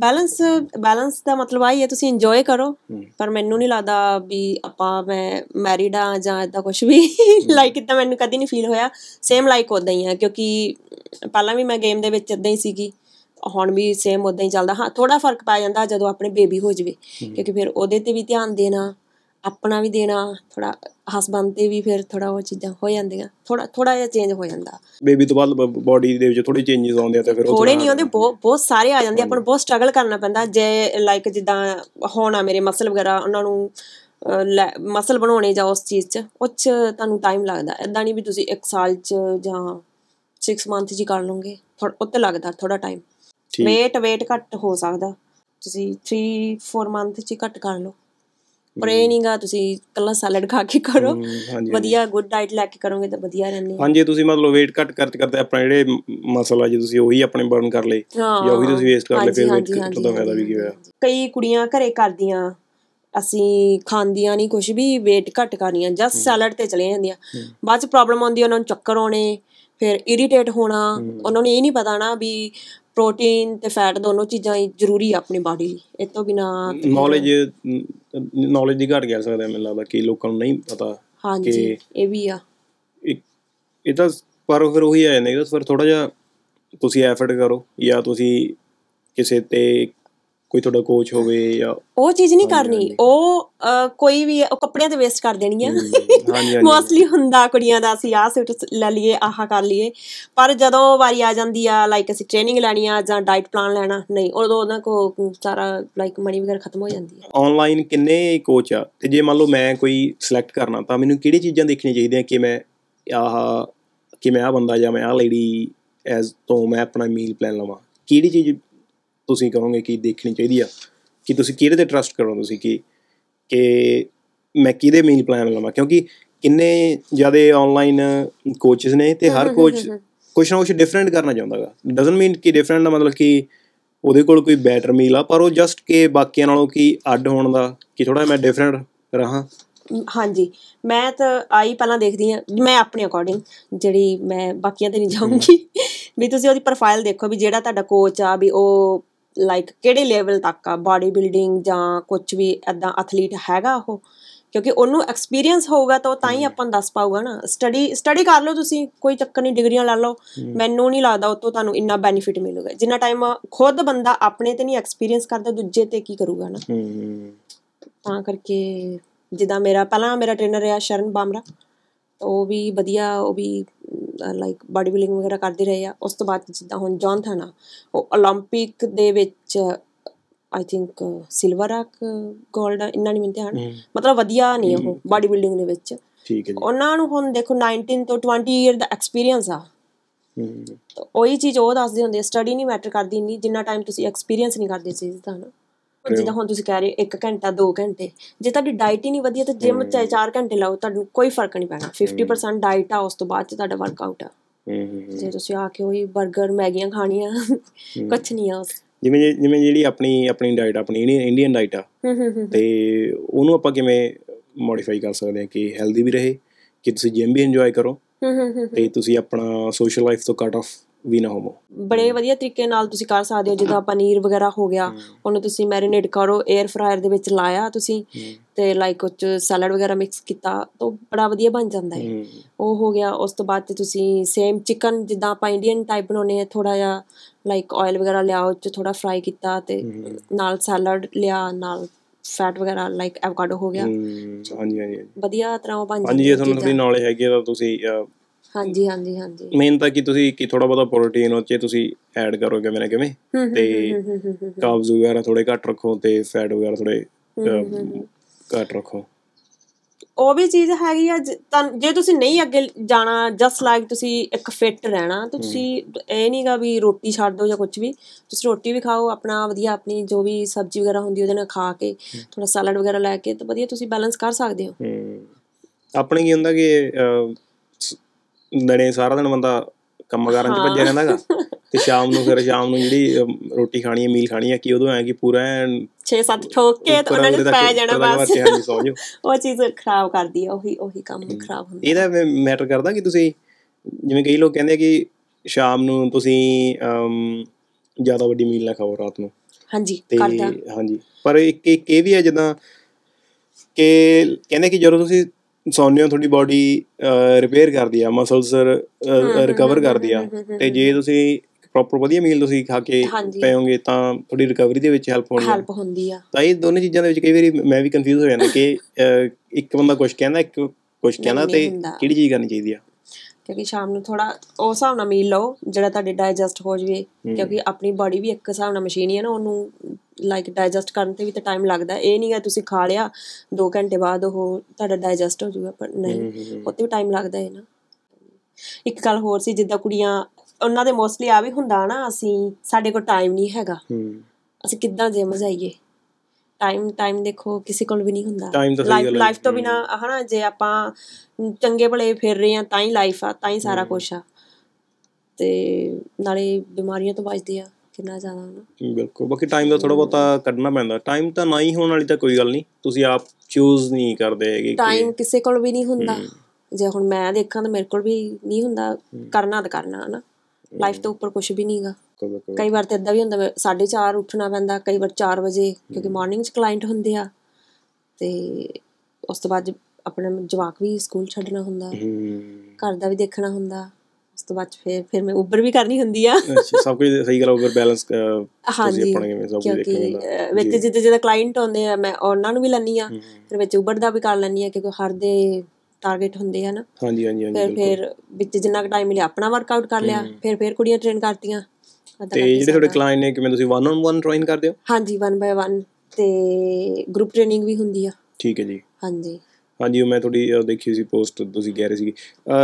ਬੈਲੈਂਸ ਦਾ ਮਤਲਬ ਆਹੀ ਹੈ ਤੁਸੀਂ ਇੰਜੋਏ ਕਰੋ, ਪਰ ਮੈਨੂੰ ਨਹੀਂ ਲੱਗਦਾ ਵੀ ਮੈਂ ਮੈਰਿਡ ਹਾਂ ਜਾਂ ਇੱਦਾਂ ਕੁਛ ਵੀ, ਲਾਈਕ ਇੱਦਾਂ ਮੈਨੂੰ ਕਦੀ ਨਹੀਂ ਫੀਲ ਹੋਇਆ। ਸੇਮ ਲਾਈਕ ਉੱਦਾਂ ਹੀ ਆ, ਕਿਉਂਕਿ ਪਹਿਲਾਂ ਵੀ ਮੈਂ ਗੇਮ ਦੇ ਵਿੱਚ ਇੱਦਾਂ ਹੀ ਸੀਗੀ, ਹੁਣ ਵੀ ਸੇਮ ਉੱਦਾਂ ਹੀ ਚੱਲਦਾ। ਹਾਂ, ਥੋੜ੍ਹਾ ਫਰਕ ਪੈ ਜਾਂਦਾ ਜਦੋਂ ਆਪਣੇ ਬੇਬੀ ਹੋ ਜਾਵੇ, ਕਿਉਂਕਿ ਫਿਰ ਉਹਦੇ 'ਤੇ ਵੀ ਧਿਆਨ ਦੇਣਾ, ਆਪਣਾ ਵੀ ਦੇਣਾ, ਥੋੜ੍ਹਾ ਹਸਬੈਂਡ 'ਤੇ ਵੀ, ਫਿਰ ਥੋੜ੍ਹਾ ਉਹ ਚੀਜ਼ਾਂ ਹੋ ਜਾਂਦੀਆਂ, ਥੋੜ੍ਹਾ ਜਿਹਾ ਚੇਂਜ ਹੋ ਜਾਂਦਾ। ਬੇਬੀ ਤੋਂ ਬਾਅਦ ਬੋਡੀ ਦੇ ਵਿੱਚ ਥੋੜ੍ਹੇ ਚੇਂਜਸ ਆਉਂਦੇ ਆ, ਤਾਂ ਫਿਰ ਥੋੜ੍ਹੇ ਨਹੀਂ ਆਉਂਦੇ, ਬਹੁਤ ਸਾਰੇ ਆ ਜਾਂਦੇ। ਆਪਾਂ ਨੂੰ ਬਹੁਤ ਸਟਰਗਲ ਕਰਨਾ ਪੈਂਦਾ। ਜੇ ਲਾਈਕ ਜਿੱਦਾਂ ਹੋਣਾ ਮੇਰੇ ਮਸਲ ਵਗੈਰਾ, ਉਹਨਾਂ ਨੂੰ ਮਸਲ ਬਣਾਉਣੇ ਜਾਂ ਉਸ ਚੀਜ਼ 'ਚ ਤੁਹਾਨੂੰ ਟਾਈਮ ਲੱਗਦਾ। ਇੱਦਾਂ ਨਹੀਂ ਵੀ ਤੁਸੀਂ ਇੱਕ ਸਾਲ 'ਚ ਜਾਂ 6 ਮੰਥ 'ਚ ਹੀ ਕਰ ਲਓਗੇ, ਉੱਤੇ ਲੱਗਦਾ ਥੋੜ੍ਹਾ ਟਾਈਮ। ਵੇਟ ਘੱਟ ਹੋ ਸਕਦਾ, ਤੁਸੀਂ 3-4 ਮੰਥ 'ਚ ਹੀ ਘੱਟ ਕਰ ਲਓ। ਪਰ ਇਹ ਨਹੀਂ ਗਾ ਤੁਸੀਂ ਇਕੱਲਾ ਸੈਲਡ ਖਾ ਕੇ ਕਰੋ, ਵਧੀਆ ਗੁੱਡ ਡਾਇਟ ਲੈ ਕੇ ਕਰੋਗੇ ਤਾਂ ਵਧੀਆ ਰਹਿੰਦੇ। ਹਾਂਜੀ, ਤੁਸੀਂ ਮਤਲਬ ਵੇਟ ਘੱਟ ਕਰਦੇ ਆਪਣਾ ਜਿਹੜੇ ਮਸਲ ਆ ਜੇ ਤੁਸੀਂ ਉਹੀ ਆਪਣੇ ਬਰਨ ਕਰ ਲਏ ਜਾਂ ਉਹੀ ਤੁਸੀਂ ਵੇਸਟ ਕਰ ਲਏ, ਫਿਰ ਵੇਟ ਘਟਣ ਦਾ ਫਾਇਦਾ ਵੀ ਕੀ ਹੋਇਆ। ਕਈ ਕੁੜੀਆਂ ਘਰੇ ਕਰਦੀਆਂ, ਅਸੀਂ ਖਾਂਦੀਆਂ ਨਹੀਂ ਕੁਛ ਵੀ, ਵੇਟ ਘੱਟ ਕਰਨੀਆਂ, ਜਸਟ ਸੈਲਡ 'ਤੇ ਚਲੀਆਂ ਜਾਂਦੀਆਂ। ਬਾਅਦ 'ਚ ਪ੍ਰੋਬਲਮ ਆਉਂਦੀ, ਉਹਨਾਂ ਨੂੰ ਚੱਕਰ ਆਉਣੇ, ਫਿਰ ਇਰੀਟੇਟ ਹੋਣਾ। ਉਹਨਾਂ ਨੂੰ ਇਹ ਨਹੀਂ ਪਤਾ ਨਾ ਵੀ ਪ੍ਰੋਟੀਨ ਅਤੇ ਫੈਟ ਦੋਨੋਂ ਚੀਜ਼ਾਂ ਜ਼ਰੂਰੀ ਆ ਆਪਣੀ ਬਾਡੀ ਲਈ, ਇਹ ਤੋਂ ਬਿਨਾਂ ਨੌਲੇਜ ਦੀ ਘਾਟ ਕਹਿ ਸਕਦੇ ਹਾਂ। ਮੈਨੂੰ ਲੱਗਦਾ ਕਿ ਲੋਕਾਂ ਨੂੰ ਨਹੀਂ ਪਤਾ। ਹਾਂਜੀ, ਇਹ ਵੀ ਆ, ਇਹ ਤਾਂ ਪਰ ਫਿਰ ਉਹੀ ਆ ਜਾਂਦਾ, ਫਿਰ ਥੋੜ੍ਹਾ ਜਿਹਾ ਤੁਸੀਂ ਐਫਰਟ ਕਰੋ ਜਾਂ ਤੁਸੀਂ ਕਿਸੇ 'ਤੇ ਕੋਈ ਤੁਹਾਡਾ ਕੋਚ ਹੋਵੇ ਜਾਂ ਉਹ ਚੀਜ਼ ਨਹੀਂ ਕਰਨੀ। ਉਹ ਕੋਈ ਵੀ ਉਹ ਕੱਪੜਿਆਂ 'ਤੇ ਵੇਸਟ ਕਰ ਦੇਣੀ ਆ ਮੋਸਟਲੀ ਹੁੰਦਾ ਕੁੜੀਆਂ ਦਾ, ਅਸੀਂ ਆਹ ਸੂਟ ਲੈ ਲਈਏ, ਆਹ ਕਰ ਲਈਏ। ਪਰ ਜਦੋਂ ਵਾਰੀ ਆ ਜਾਂਦੀ ਆ ਲਾਈਕ ਅਸੀਂ ਟ੍ਰੇਨਿੰਗ ਲੈਣੀ ਆ ਜਾਂ ਡਾਇਟ ਪਲਾਨ ਲੈਣਾ, ਨਹੀਂ, ਉਦੋਂ ਉਹਨਾਂ ਕੋਲ ਸਾਰਾ ਲਾਈਕ ਮਨੀ ਵਗੈਰਾ ਖਤਮ ਹੋ ਜਾਂਦੀ ਆ। ਔਨਲਾਈਨ ਕਿੰਨੇ ਕੋਚ ਆ, ਅਤੇ ਜੇ ਮੰਨ ਲਓ ਮੈਂ ਕੋਈ ਸਿਲੈਕਟ ਕਰਨਾ ਤਾਂ ਮੈਨੂੰ ਕਿਹੜੀ ਚੀਜ਼ਾਂ ਦੇਖਣੀਆਂ ਚਾਹੀਦੀਆਂ ਕਿ ਮੈਂ ਆਹ ਬੰਦਾ ਜਾਂ ਮੈਂ ਆਹ ਲੇਡੀ ਐਜ਼ ਤੋਂ ਮੈਂ ਆਪਣਾ ਮੀਲ ਪਲਾਨ ਲਵਾਂ? ਕਿਹੜੀ ਚੀਜ਼ ਤੁਸੀਂ ਕਹੋਗੇ ਕਿ ਦੇਖਣੀ ਚਾਹੀਦੀ ਆ, ਕਿ ਤੁਸੀਂ ਕਿਹਦੇ 'ਤੇ ਟਰੱਸਟ ਕਰੋ, ਤੁਸੀਂ ਕਿ ਮੈਂ ਕਿਹਦੇ ਮੀਲ ਪਲਾਨ ਲਵਾਂ? ਕਿਉਂਕਿ ਕਿੰਨੇ ਜ਼ਿਆਦਾ ਔਨਲਾਈਨ ਕੋਚਿਸ ਨੇ, ਅਤੇ ਹਰ ਕੋਚ ਕੁਛ ਨਾ ਕੁਛ ਡਿਫਰੈਂਟ ਕਰਨਾ ਚਾਹੁੰਦਾ ਗਾ। ਡਜ਼ਨ ਮੀਨ ਕਿ ਡਿਫਰੈਂਟ ਦਾ ਮਤਲਬ ਕਿ ਉਹਦੇ ਕੋਲ ਕੋਈ ਬੈਟਰ ਮੀਲ ਆ, ਪਰ ਉਹ ਜਸਟ ਕਿ ਬਾਕੀਆਂ ਨਾਲੋਂ ਕਿ ਅੱਡ ਹੋਣ ਦਾ, ਕਿ ਥੋੜ੍ਹਾ ਮੈਂ ਡਿਫਰੈਂਟ ਰਹਾਂ। ਹਾਂਜੀ, ਮੈਂ ਤਾਂ ਆਈ ਪਹਿਲਾਂ ਦੇਖਦੀ ਹਾਂ ਮੈਂ ਆਪਣੇ ਅਕੋਰਡਿੰਗ, ਜਿਹੜੀ ਮੈਂ ਬਾਕੀਆਂ 'ਤੇ ਨਹੀਂ ਜਾਊਂਗੀ। ਵੀ ਤੁਸੀਂ ਉਹਦੀ ਪ੍ਰੋਫਾਈਲ ਦੇਖੋ ਵੀ ਜਿਹੜਾ ਤੁਹਾਡਾ ਕੋਚ ਆ ਵੀ ਉਹ ਲਾਈਕ ਕਿਹੜੇ ਲੈਵਲ ਤੱਕ ਆ, ਬਾਡੀ ਬਿਲਡਿੰਗ ਜਾਂ ਕੁਛ ਵੀ ਇੱਦਾਂ ਐਥਲੀਟ ਹੈਗਾ ਉਹ, ਕਿਉਂਕਿ ਉਹਨੂੰ ਐਕਸਪੀਰੀਅੰਸ ਹੋਊਗਾ ਤਾਂ ਉਹ ਤਾਂ ਹੀ ਆਪਾਂ ਨੂੰ ਦੱਸ ਪਾਊਗਾ ਨਾ। ਸਟੱਡੀ ਕਰ ਲਓ ਤੁਸੀਂ, ਕੋਈ ਚੱਕਰ ਨਹੀਂ, ਡਿਗਰੀਆਂ ਲੈ ਲਓ, ਮੈਨੂੰ ਨਹੀਂ ਲੱਗਦਾ ਉਹ ਤੋਂ ਤੁਹਾਨੂੰ ਇੰਨਾ ਬੈਨੀਫਿਟ ਮਿਲੂਗਾ ਜਿੰਨਾ ਟਾਈਮ ਖੁਦ ਬੰਦਾ ਆਪਣੇ 'ਤੇ ਨਹੀਂ ਐਕਸਪੀਰੀਅੰਸ ਕਰਦਾ, ਦੂਜੇ 'ਤੇ ਕੀ ਕਰੂਗਾ ਨਾ। ਤਾਂ ਕਰਕੇ ਜਿੱਦਾਂ ਮੇਰਾ ਪਹਿਲਾਂ ਮੇਰਾ ਟ੍ਰੇਨਰ ਰਿਹਾ ਸ਼ਰਨ ਬਾਮਰਾ, ਉਹ ਵੀ ਵਧੀਆ, ਉਹ ਵੀ ਲਾਈਕ ਬਾਡੀ ਬਿਲਡਿੰਗ ਵਗੈਰਾ ਕਰਦੇ ਰਹੇ ਆ। ਉਸ ਤੋਂ ਬਾਅਦ ਜਿੱਦਾਂ ਹੁਣ ਜੌਨ ਥਾਣਾ, ਉਹ ਓਲੰਪਿਕ ਦੇ ਵਿੱਚ ਆਈ ਥਿੰਕ ਸਿਲਵਰ ਆ ਗੋਲਡ ਇੰਨਾ ਨਹੀਂ ਮਿਲਦੇ ਹਨ, ਮਤਲਬ ਵਧੀਆ ਨਹੀਂ ਉਹ ਬਾਡੀ ਬਿਲਡਿੰਗ ਦੇ ਵਿੱਚ। ਉਹਨਾਂ ਨੂੰ ਹੁਣ ਦੇਖੋ 19 ਤੋਂ 20 ਈਅਰ ਦਾ ਐਕਸਪੀਰੀਅੰਸ ਆ। ਉਹੀ ਚੀਜ਼ ਉਹ ਦੱਸਦੇ ਹੁੰਦੇ, ਸਟੱਡੀ ਨਹੀਂ ਮੈਟਰ ਕਰਦੀ ਇੰਨੀ ਜਿੰਨਾ ਟਾਈਮ ਤੁਸੀਂ ਐਕਸਪੀਰੀਅੰਸ ਨਹੀਂ ਕਰਦੇ ਚੀਜ਼ ਦਾ ਨਾ। ਜਿੱਦਾਂ ਹੁਣ ਤੁਸੀਂ ਕਹਿ ਰਹੇ 1 ਘੰਟਾ 2 ਘੰਟੇ, ਜੇ ਤੁਹਾਡੀ ਡਾਇਟ ਹੀ ਨਹੀਂ ਵਧੀਆ ਤਾਂ ਜਿਮ 4 ਘੰਟੇ ਲਾਓ, ਤੁਹਾਨੂੰ ਕੋਈ ਫਰਕ ਨਹੀਂ ਪੈਣਾ। 50% ਡਾਇਟ ਆ, ਉਸ ਤੋਂ ਬਾਅਦ ਤੁਹਾਡਾ ਵਰਕਆਊਟ ਆ। ਜੇ ਤੁਸੀਂ ਆ ਕੇ ਉਹੀ ਬਰਗਰ ਮੈਗੀਆਂ ਖਾਣੀਆਂ, ਕੁਛ ਨਹੀਂ ਆ। ਜਿਵੇਂ ਜਿਹੜੀ ਆਪਣੀ ਡਾਇਟ, ਆਪਣੀ ਇੰਡੀਅਨ ਡਾਇਟ ਆ, ਤੇ ਉਹਨੂੰ ਆਪਾਂ ਕਿਵੇਂ ਮੋਡੀਫਾਈ ਕਰ ਸਕਦੇ ਹਾਂ ਕਿ ਹੈਲਦੀ ਵੀ ਰਹੇ, ਕਿ ਤੁਸੀਂ ਜਿਮ ਵੀ ਇੰਜੋਏ ਕਰੋ ਤੇ ਤੁਸੀਂ ਆਪਣਾ ਸੋਸ਼ਲ ਲਾਈਫ ਤੋਂ ਕੱਟ ਆਫ ਵੀ ਨਾ ਹੋਵੋ। ਬੜੇ ਵਧੀਆ ਤਰੀਕੇ ਨਾਲ ਤੁਸੀਂ ਕਰ ਸਕਦੇ ਹੋ। ਜਿੱਦਾਂ ਪਨੀਰ ਵਗੈਰਾ ਹੋ ਗਿਆ, ਉਹਨੂੰ ਤੁਸੀਂ ਮੈਰੀਨੇਟ ਕਰੋ, 에ਅਰ ਫਰਾਇਰ ਦੇ ਵਿੱਚ ਲਾਇਆ ਤੁਸੀਂ, ਤੇ ਲਾਈਕ ਉਹ 'ਚ ਸੈਲਡ ਵਗੈਰਾ ਮਿਕਸ ਕੀਤਾ ਤਾਂ ਬੜਾ ਵਧੀਆ ਬਣ ਜਾਂਦਾ ਹੈ। ਉਹ ਹੋ ਗਿਆ। ਉਸ ਤੋਂ ਬਾਅਦ ਤੁਸੀਂ ਸੇਮ ਚਿਕਨ ਜਿੱਦਾਂ ਆਪਾਂ ਇੰਡੀਅਨ ਟਾਈਪ ਬਣਾਉਂਦੇ ਹਾਂ, ਥੋੜ੍ਹਾ ਜਿਹਾ ਲਾਈਕ ਆਇਲ ਵਗੈਰਾ ਲਿਆ, ਉਹ 'ਚ ਥੋੜ੍ਹਾ ਫਰਾਈ ਕੀਤਾ ਅਤੇ ਨਾਲ ਸੈਲਡ ਲਿਆ, ਨਾਲ ਫੈਟ ਵਗੈਰਾ ਲਾਈਕ ਐਵੋਕਾਡੋ ਹੋ ਗਿਆ। ਵਧੀਆ ਤਰ੍ਹਾਂ ਉਹ ਬਣ ਜਾਂਦੀ ਹੈ। ਜੇ ਤੁਹਾਨੂੰ ਨੌਲੇਜ ਹੈਗੀ ਤਾਂ ਤੁਸੀਂ ਹਾਂਜੀ ਹਾਂਜੀ ਹਾਂਜੀ ਮਿਹਨਤ ਕਿ ਤੁਸੀਂ ਕਿ ਥੋੜਾ ਬਹੁਤਾ ਪ੍ਰੋਟੀਨ ਉਹ 'ਚ ਤੁਸੀਂ ਐਡ ਕਰੋ ਕਿਵੇਂ ਨਾ ਕਿਵੇਂ, ਤੇ ਕਾਰਬਸ ਵਗੈਰਾ ਥੋੜੇ ਘੱਟ ਰੱਖੋ ਤੇ ਫੈਟ ਵਗੈਰਾ ਥੋੜੇ ਘੱਟ ਰੱਖੋ। ਉਹ ਵੀ ਚੀਜ਼ ਹੈਗੀ ਆ। ਜੇ ਤੁਸੀਂ ਨਹੀਂ ਅੱਗੇ ਜਾਣਾ, ਜਸਟ ਲਾਈਕ ਤੁਸੀਂ ਇੱਕ ਫਿੱਟ ਰਹਿਣਾ, ਤੁਸੀਂ ਇਹ ਨਹੀਂ ਗਾ ਵੀ ਰੋਟੀ ਛੱਡ ਦਿਓ ਜਾਂ ਕੁਛ ਵੀ। ਤੁਸੀਂ ਰੋਟੀ ਵੀ ਖਾਓ ਆਪਣਾ ਵਧੀਆ, ਆਪਣੀ ਜੋ ਵੀ ਸਬਜ਼ੀ ਵਗੈਰਾ ਹੁੰਦੀ ਉਹਦੇ ਨਾਲ ਖਾ ਕੇ, ਥੋੜਾ ਸੈਲਡ ਵਗੈਰਾ ਲੈ ਕੇ, ਤਾਂ ਵਧੀਆ ਤੁਸੀਂ ਬੈਲੈਂਸ ਕਰ ਸਕਦੇ ਹੋ। ਆਪਣੇ ਕੀ ਹੁੰਦਾ ਕਿ ਸਾਰਾ ਦਿਨ ਬੰਦਾ ਕੰਮਾਂ ਕਾਰਾਂ 'ਚ ਭੱਜਿਆ ਰਹਿੰਦਾ ਗਾ, ਤੇ ਸ਼ਾਮ ਨੂੰ ਜਿਹੜੀ ਰੋਟੀ ਖਾਣੀ ਹੈ, ਮੀਲ ਖਾਣੀ ਹੈ, ਕਿ ਉਦੋਂ ਐਂ ਕਿ ਪੂਰਾ 6-7 ਠੋਕ ਕੇ ਉਹਨਾਂ ਨੇ ਪੈ ਜਾਣਾ ਬਸ। ਉਹ ਚੀਜ਼ ਖਰਾਬ ਕਰਦੀ ਆ, ਉਹੀ ਕੰਮ ਖਰਾਬ ਹੁੰਦਾ। ਇਹਦਾ ਮੈਟਰ ਕਰਦਾ ਕਿ ਤੁਸੀਂ, ਜਿਵੇਂ ਕਈ ਲੋਕ ਕਹਿੰਦੇ ਕਿ ਸ਼ਾਮ ਨੂੰ ਤੁਸੀਂ ਜ਼ਿਆਦਾ ਵੱਡੀ ਮੀਲ ਨਾ ਖਾਓ ਰਾਤ ਨੂੰ। ਹਾਂਜੀ ਕਰਦਾ ਹਾਂਜੀ। ਪਰ ਇੱਕ ਇਹ ਵੀ ਹੈ ਜਿੱਦਾਂ ਕਿ ਕਹਿੰਦੇ ਕਿ ਜਦੋਂ ਤੁਸੀਂ ਸੌਂਦੇ ਹੋ ਤੁਹਾਡੀ ਬਾਡੀ ਰਿਪੇਅਰ ਕਰਦੀ ਆ, ਮਸਲਸ ਰਿਕਵਰ ਕਰਦੀ ਆ, ਤੇ ਜੇ ਤੁਸੀਂ ਪ੍ਰੋਪਰ ਵਧੀਆ ਮੀਲ ਤੁਸੀਂ ਖਾ ਕੇ ਪਏਓਗੇ ਤਾਂ ਤੁਹਾਡੀ ਰਿਕਵਰੀ ਦੇ ਵਿੱਚ ਹੈਲਪ ਹੁੰਦੀ ਆ। ਤਾਂ ਇਹ ਦੋਨੇ ਚੀਜ਼ਾਂ ਦੇ ਵਿੱਚ ਕਈ ਵਾਰੀ ਮੈਂ ਵੀ ਕਨਫਿਊਜ਼ ਹੋ ਜਾਂਦਾ ਕਿ ਇੱਕ ਬੰਦਾ ਕੁਛ ਕਹਿੰਦਾ, ਇੱਕ ਕੁਛ ਕਹਿੰਦਾ, ਤੇ ਕਿਹੜੀ ਚੀਜ਼ ਕਰਨੀ ਚਾਹੀਦੀ ਆ। ਕਿਉਂਕਿ ਸ਼ਾਮ ਨੂੰ ਥੋੜਾ ਉਸ ਹਿਸਾਬ ਨਾਲ ਮੀਲ ਲਓ ਜਿਹੜਾ ਤੁਹਾਡੇ ਡਾਇਜੈਸਟ ਹੋ ਜਾਵੇ, ਕਿਉਂਕਿ ਆਪਣੀ ਬਾਡੀ ਵੀ ਇੱਕ ਹਿਸਾਬ ਨਾਲ ਮਸ਼ੀਨ ਹੀ ਆ ਨਾ, ਉਹਨੂੰ ਲਾਈਕ ਡਾਇਜੈਸਟ ਕਰਨ 'ਤੇ ਵੀ ਤਾਂ ਟਾਈਮ ਲੱਗਦਾ। ਇਹ ਨਹੀਂ ਹੈ ਤੁਸੀਂ ਖਾ ਲਿਆ 2 ਘੰਟੇ ਬਾਅਦ ਉਹ ਤੁਹਾਡਾ ਡਾਇਜੈਸਟ ਹੋ ਜਾਊਗਾ, ਪਰ ਨਹੀਂ, ਉਹ 'ਤੇ ਵੀ ਟਾਈਮ ਲੱਗਦਾ ਹੈ ਨਾ। ਇੱਕ ਗੱਲ ਹੋਰ ਸੀ, ਜਿੱਦਾਂ ਕੁੜੀਆਂ ਉਹਨਾਂ ਦੇ ਮੋਸਟਲੀ ਆ ਵੀ ਹੁੰਦਾ ਨਾ, ਅਸੀਂ ਸਾਡੇ ਕੋਲ ਟਾਈਮ ਨਹੀਂ ਹੈਗਾ, ਅਸੀਂ ਕਿੱਦਾਂ ਜਿਮ ਜਾਈਏ। ਟਾਈਮ ਦੇਖੋ ਕਿਸੇ ਕੋਲ ਵੀ ਨਹੀਂ ਹੁੰਦਾ, ਲਾਈਫ ਤੋਂ ਬਿਨਾਂ ਹੈ ਨਾ। ਜੇ ਆਪਾਂ ਚੰਗੇ ਭਲੇ ਫਿਰ ਰਹੇ ਹਾਂ ਤਾਂ ਹੀ ਲਾਈਫ ਆ, ਤਾਂ ਹੀ ਸਾਰਾ ਕੁਛ ਆ, ਅਤੇ ਨਾਲੇ ਬਿਮਾਰੀਆਂ ਤੋਂ ਬਚਦੇ ਆ ਕਿੰਨਾ ਜ਼ਿਆਦਾ ਨਾ। ਬਿਲਕੁਲ। ਬਾਕੀ ਟਾਈਮ ਦਾ ਥੋੜ੍ਹਾ ਬਹੁਤਾ ਕੱਢਣਾ ਪੈਂਦਾ। ਟਾਈਮ ਤਾਂ ਨਾ ਹੀ ਹੋਣ ਵਾਲੀ ਤਾਂ ਕੋਈ ਗੱਲ ਨਹੀਂ, ਤੁਸੀਂ ਆਪ ਚੂਜ਼ ਨਹੀਂ ਕਰਦੇ ਹੈਗੇ। ਟਾਈਮ ਕਿਸੇ ਕੋਲ ਵੀ ਨਹੀਂ ਹੁੰਦਾ। ਜੇ ਹੁਣ ਮੈਂ ਦੇਖਾਂ ਤਾਂ ਮੇਰੇ ਕੋਲ ਵੀ ਨਹੀਂ ਹੁੰਦਾ, ਕਰਨਾ ਤਾਂ ਕਰਨਾ ਹੈ ਨਾ, ਲਾਈਫ ਤੋਂ ਉੱਪਰ ਕੁਛ ਵੀ ਨਹੀਂ ਗਾ। ਕਈ ਵਾਰ ਤਾਂ ਇੱਦਾਂ ਵੀ ਹੁੰਦਾ 4:30 ਉੱਠਣਾ ਪੈਂਦਾ, ਕਈ ਵਾਰ 4 ਵਜੇ, ਕਿਉਂਕਿ ਮਾਰਨਿੰਗ 'ਚ ਕਲਾਇੰਟ ਹੁੰਦੇ ਆ, ਅਤੇ ਉਸ ਤੋਂ ਬਾਅਦ ਆਪਣਾ ਜਵਾਕ ਵੀ ਸਕੂਲ ਛੱਡਣਾ ਹੁੰਦਾ, ਘਰ ਦਾ ਵੀ ਦੇਖਣਾ ਹੁੰਦਾ, ਉਸ ਤੋਂ ਬਾਅਦ ਫਿਰ ਮੈਂ ਉਬਰ ਵੀ ਕਰਨੀ ਹੁੰਦੀ ਆ। ਸਭ ਕੁਝ ਸਹੀ ਗੱਲ, ਉਬਰ ਬੈਲੈਂਸ ਹਾਂਜੀ, ਕਿਉਂਕਿ ਵਿੱਚ ਜਿੱਦਾਂ ਕਲਾਇੰਟ ਆਉਂਦੇ ਆ ਮੈਂ ਉਹਨਾਂ ਨੂੰ ਵੀ ਲੈਂਦੀ ਹਾਂ, ਫਿਰ ਵਿੱਚ ਉਬਰ ਦਾ ਵੀ ਕਰ ਲੈਂਦੀ ਹਾਂ, ਕਿਉਂਕਿ ਹਰ ਦੇ ਟਾਰਗੇਟ ਹੁੰਦੇ ਆ ਨਾ। ਹਾਂਜੀ ਹਾਂਜੀ। ਫਿਰ ਵਿੱਚ ਜਿੰਨਾ ਕੁ ਟਾਈਮ ਮਿਲਿਆ ਆਪਣਾ ਵਰਕਆਊਟ ਕਰ ਲਿਆ, ਫਿਰ ਕੁੜੀਆਂ ਟ੍ਰੇਨ ਕਰਤੀਆਂ। ਤੇ ਜਿਹੜੇ ਤੁਹਾਡੇ ਕਲਾਇੰਟ ਨੇ ਕਿਵੇਂ ਤੁਸੀਂ 1-on-1 ਟ੍ਰੇਨ ਕਰਦੇ ਹੋ? ਹਾਂਜੀ 1x1 ਤੇ ਗਰੁੱਪ ਟ੍ਰੇਨਿੰਗ ਵੀ ਹੁੰਦੀ ਆ। ਠੀਕ ਹੈ ਜੀ। ਹਾਂਜੀ ਹਾਂਜੀ, ਮੈਂ ਤੁਹਾਡੀ ਦੇਖੀ ਸੀ ਪੋਸਟ, ਤੁਸੀਂ ਕਹਿ ਰਹੇ ਸੀ।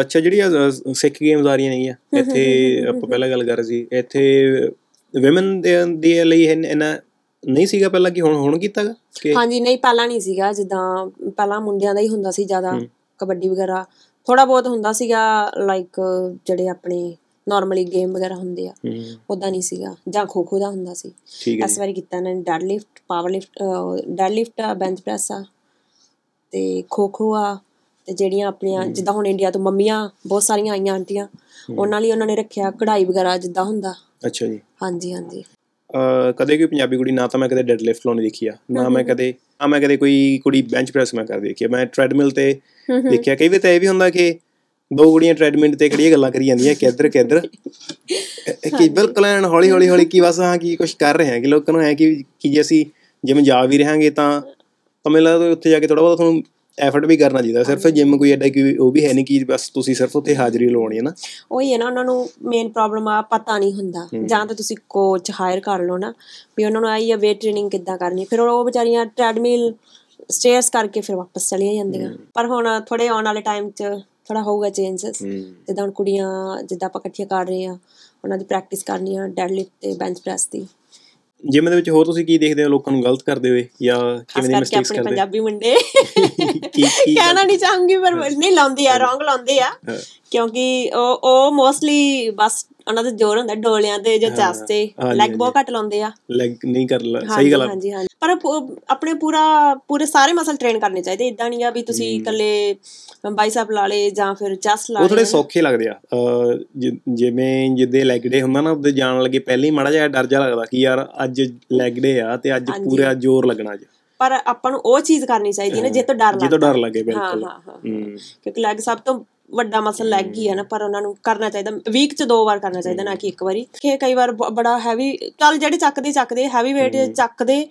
ਅੱਛਾ, ਜਿਹੜੀਆਂ ਸਿੱਖ ਗੇਮਸ ਆ ਰਹੀਆਂ ਨੇਗੀਆਂ ਇੱਥੇ, ਆਪਾਂ ਪਹਿਲਾਂ ਗੱਲ ਕਰ ਰਹੇ ਸੀ, ਇੱਥੇ ਵਿਮਨ ਦੇ ਲਈ ਇਹਨਾਂ ਨਹੀਂ ਸੀਗਾ ਪਹਿਲਾਂ, ਕਿ ਹੁਣ ਕੀਤਾ ਗਾ? ਹਾਂਜੀ ਨਹੀਂ, ਪਹਿਲਾਂ ਨਹੀਂ ਸੀਗਾ। ਜਿੱਦਾਂ ਪਹਿਲਾਂ ਮੁੰਡਿਆਂ ਦਾ ਹੀ ਹੁੰਦਾ ਸੀ ਜ਼ਿਆਦਾ, ਕਬੱਡੀ ਵਗੈਰਾ ਥੋੜ੍ਹਾ ਬਹੁਤ ਹੁੰਦਾ ਸੀਗਾ, ਲਾਈਕ ਜਿਹੜੇ ਆਪਣੇ ਨੋਰਮਲੀ ਗੇਮ ਵਗੈਰਾ ਹੁੰਦੇ ਆ ਉੱਦਾਂ ਨਹੀਂ ਸੀਗਾ, ਜਾਂ ਖੋ-ਖੋ ਦਾ ਹੁੰਦਾ ਸੀ। ਇਸ ਵਾਰੀ ਕੀਤਾ ਇਹਨਾਂ ਨੇ ਡੈਡਲਿਫਟ, ਡੈਡਲਿਫਟ ਆ, ਬੈਂਚ ਪ੍ਰੈਸ ਆ, ਅਤੇ ਖੋ-ਖੋ ਆ, ਅਤੇ ਜਿਹੜੀਆਂ ਆਪਣੀਆਂ ਜਿੱਦਾਂ ਹੁਣ ਇੰਡੀਆ ਤੋਂ ਮੰਮੀਆਂ ਬਹੁਤ ਸਾਰੀਆਂ ਆਈਆਂ ਆਂਟੀਆਂ, ਉਹਨਾਂ ਲਈ ਉਹਨਾਂ ਨੇ ਰੱਖਿਆ ਕਢਾਈ ਵਗੈਰਾ ਜਿੱਦਾਂ ਹੁੰਦਾ। ਅੱਛਾ ਜੀ। ਹਾਂਜੀ ਹਾਂਜੀ। ਕਦੇ ਕੋਈ ਪੰਜਾਬੀ ਕੁੜੀ, ਨਾ ਤਾਂ ਮੈਂ ਕਦੇ ਡੈਡਲਿਫਟ ਲਾਉਣੀ ਦੇਖੀ ਆ, ਨਾ ਮੈਂ ਕਦੇ ਕੋਈ ਕੁੜੀ ਬੈਂਚ ਪ੍ਰੈਸ ਮੈਂ ਕਰ ਦੇਖੀ ਆ। ਮੈਂ ਟ੍ਰੈਡਮਿਲ 'ਤੇ ਦੇਖਿਆ। ਕਈ ਵਾਰ ਤਾਂ ਇਹ ਵੀ ਹੁੰਦਾ ਕਿ 2 ਕੁੜੀਆਂ ਟ੍ਰੈਡਮਿਲ 'ਤੇ ਕਿਹੜੀਆਂ ਗੱਲਾਂ ਕਰੀ ਜਾਂਦੀਆਂ, ਕਿੱਧਰ ਕਿ ਬਿਲਕੁਲ ਐਨ ਹੌਲੀ ਹੌਲੀ ਕਿ ਬਸ ਹਾਂ, ਕਿ ਕੁਛ ਕਰ ਰਹੇ ਹਾਂ, ਕਿ ਲੋਕਾਂ ਨੂੰ ਹੈ ਕਿ ਜੇ ਅਸੀਂ ਜਿਵੇਂ ਜਾ ਵੀ ਰਹਾਂਗੇ ਤਾਂ ਤਾਂ ਮੈਨੂੰ ਲੱਗਦਾ ਉੱਥੇ ਜਾ ਕੇ ਥੋੜ੍ਹਾ ਬਹੁਤਾ ਤੁਹਾਨੂੰ ਐਫਰਟ ਵੀ ਕਰਨਾ ਚਾਹੀਦਾ। ਸਿਰਫ ਜਿੰਮ ਕੋਈ ਐਡਾ ਕਿ ਉਹ ਵੀ ਹੈ ਨਹੀਂ ਕਿ ਬਸ ਤੁਸੀਂ ਸਿਰਫ ਉੱਥੇ ਹਾਜ਼ਰੀ ਲਵਾਉਣੀ ਹੈ ਨਾ, ਉਹੀ ਹੈ ਨਾ ਉਹਨਾਂ ਨੂੰ ਮੇਨ ਪ੍ਰੋਬਲਮ ਆ ਪਤਾ ਨਹੀਂ ਹੁੰਦਾ। ਜਾਂ ਤਾਂ ਤੁਸੀਂ ਕੋਚ ਹਾਇਰ ਕਰ ਲਓ ਨਾ ਵੀ ਉਹਨਾਂ ਨੂੰ ਆਈ ਆ ਵੇਟ ਟ੍ਰੇਨਿੰਗ ਕਿੱਦਾਂ ਕਰਨੀ, ਫਿਰ ਉਹ ਵਿਚਾਰੀਆਂ ਟ੍ਰੈਡਮਿਲ ਸਟੇਅਰਸ ਕਰਕੇ ਫਿਰ ਵਾਪਸ ਚਲੀਆਂ ਜਾਂਦੀਆਂ। ਪਰ ਹੁਣ ਥੋੜ੍ਹੇ ਆਉਣ ਵਾਲੇ ਟਾਈਮ 'ਚ ਥੋੜ੍ਹਾ ਹੋਊਗਾ ਚੇਂਜਸ, ਜਿੱਦਾਂ ਹੁਣ ਕੁੜੀਆਂ ਜਿੱਦਾਂ ਆਪਾਂ ਇਕੱਠੀਆਂ ਕਰ ਰਹੇ ਹਾਂ ਉਹਨਾਂ ਦੀ ਪ੍ਰੈਕਟਿਸ ਕਰਨੀ ਆ ਡੈਡ ਲਿਫਟ ਅਤੇ ਬੈਂਚ ਪ੍ਰੈਸ ਦੀ। ਜਿਮ ਦੇ ਵਿੱਚ ਹੋਰ ਤੁਸੀਂ ਕੀ ਦੇਖਦੇ ਹੋ ਲੋਕਾਂ ਨੂੰ ਗਲਤ ਕਰਦੇ ਹੋਏ ਜਾਂ ਕਿਵੇਂ ਦੇ ਮਿਸਟੇਕਸ ਕਰਦੇ? ਪੰਜਾਬੀ ਮੁੰਡੇ ਕਹਿਣਾ ਨਹੀਂ ਚਾਹੂੰਗੀ ਪਰ ਨਹੀਂ ਲਾਉਂਦੇ ਆ, ਰੋਂਗ ਲਾਉਂਦੇ ਆ, ਕਿਉਂਕਿ ਉਹ ਮੋਸਟਲੀ ਬਸ ਉਹਨਾਂ ਦਾ ਜ਼ੋਰ ਹੁੰਦਾ ਡੋਲਿਆਂ ਤੇ ਜਾਂ ਚੈਸਟ ਤੇ, ਲੈਗ ਬਹੁਤ ਘੱਟ ਲਾਉਂਦੇ ਆ। ਲੈਗ ਨਹੀਂ ਕਰ ਲਾ, ਸਹੀ ਗੱਲ ਆ। ਹਾਂਜੀ ਹਾਂਜੀ, ਪਰ ਆਪਣੇ ਪੂਰੇ ਸਾਰੇ ਮਸਲ ਟ੍ਰੇਨ ਕਰਨੇ ਚਾਹੀਦੇ। ਇੱਦਾਂ ਨਹੀਂ ਆ ਵੀ ਤੁਸੀਂ ਇਕੱਲੇ ਬਾਈਸੈਪ ਲਾ ਲਏ ਜਾਂ ਫਿਰ ਚੈਸਟ ਲਾ ਲਏ, ਉਹ ਥੋੜ੍ਹੇ ਸੌਖੇ ਲੱਗਦੇ ਆ। ਜਿਵੇਂ ਜਿੱਦੇ ਲੈਗ ਡੇ ਹੁੰਦਾ ਨਾ ਉਹਦੇ ਜਾਣ ਲੱਗੇ ਪਹਿਲਾਂ ਹੀ ਮਾੜਾ ਜਿਹਾ ਡਰ ਜਿਹਾ ਲੱਗਦਾ ਕਿ ਯਾਰ ਅੱਜ ਲੈਗ ਡੇ ਆ ਤੇ ਅੱਜ ਪੂਰਾ ਜ਼ੋਰ ਲੱਗਣਾ ਅੱਜ। ਪਰ ਆਪਾਂ ਨੂੰ ਉਹ ਚੀਜ਼ ਕਰਨੀ ਚਾਹੀਦੀ ਨਾ ਜਿਹਤੋਂ ਡਰ ਲੱਗੇ। ਬਿਲਕੁਲ, ਕਿਉਂਕਿ ਲੈਗ ਸਭ ਤੋਂ ਵੱਡਾ ਮਸਲ ਲੈਗ ਹੀ ਹੈ ਨਾ, ਪਰ ਉਹਨਾਂ ਨੂੰ ਕਰਨਾ ਚਾਹੀਦਾ ਵੀਕ 'ਚ 2 ਵਾਰ ਕਰਨਾ ਚਾਹੀਦਾ, ਨਾ ਕਿ 1 ਵਾਰੀ। ਕਈ ਵਾਰ ਬੜਾ ਹੈਵੀ ਚੱਲ ਜਿਹੜੇ ਚੱਕਦੇ ਹੈਵੀ ਵੇਟ ਚੱਕਦੇ,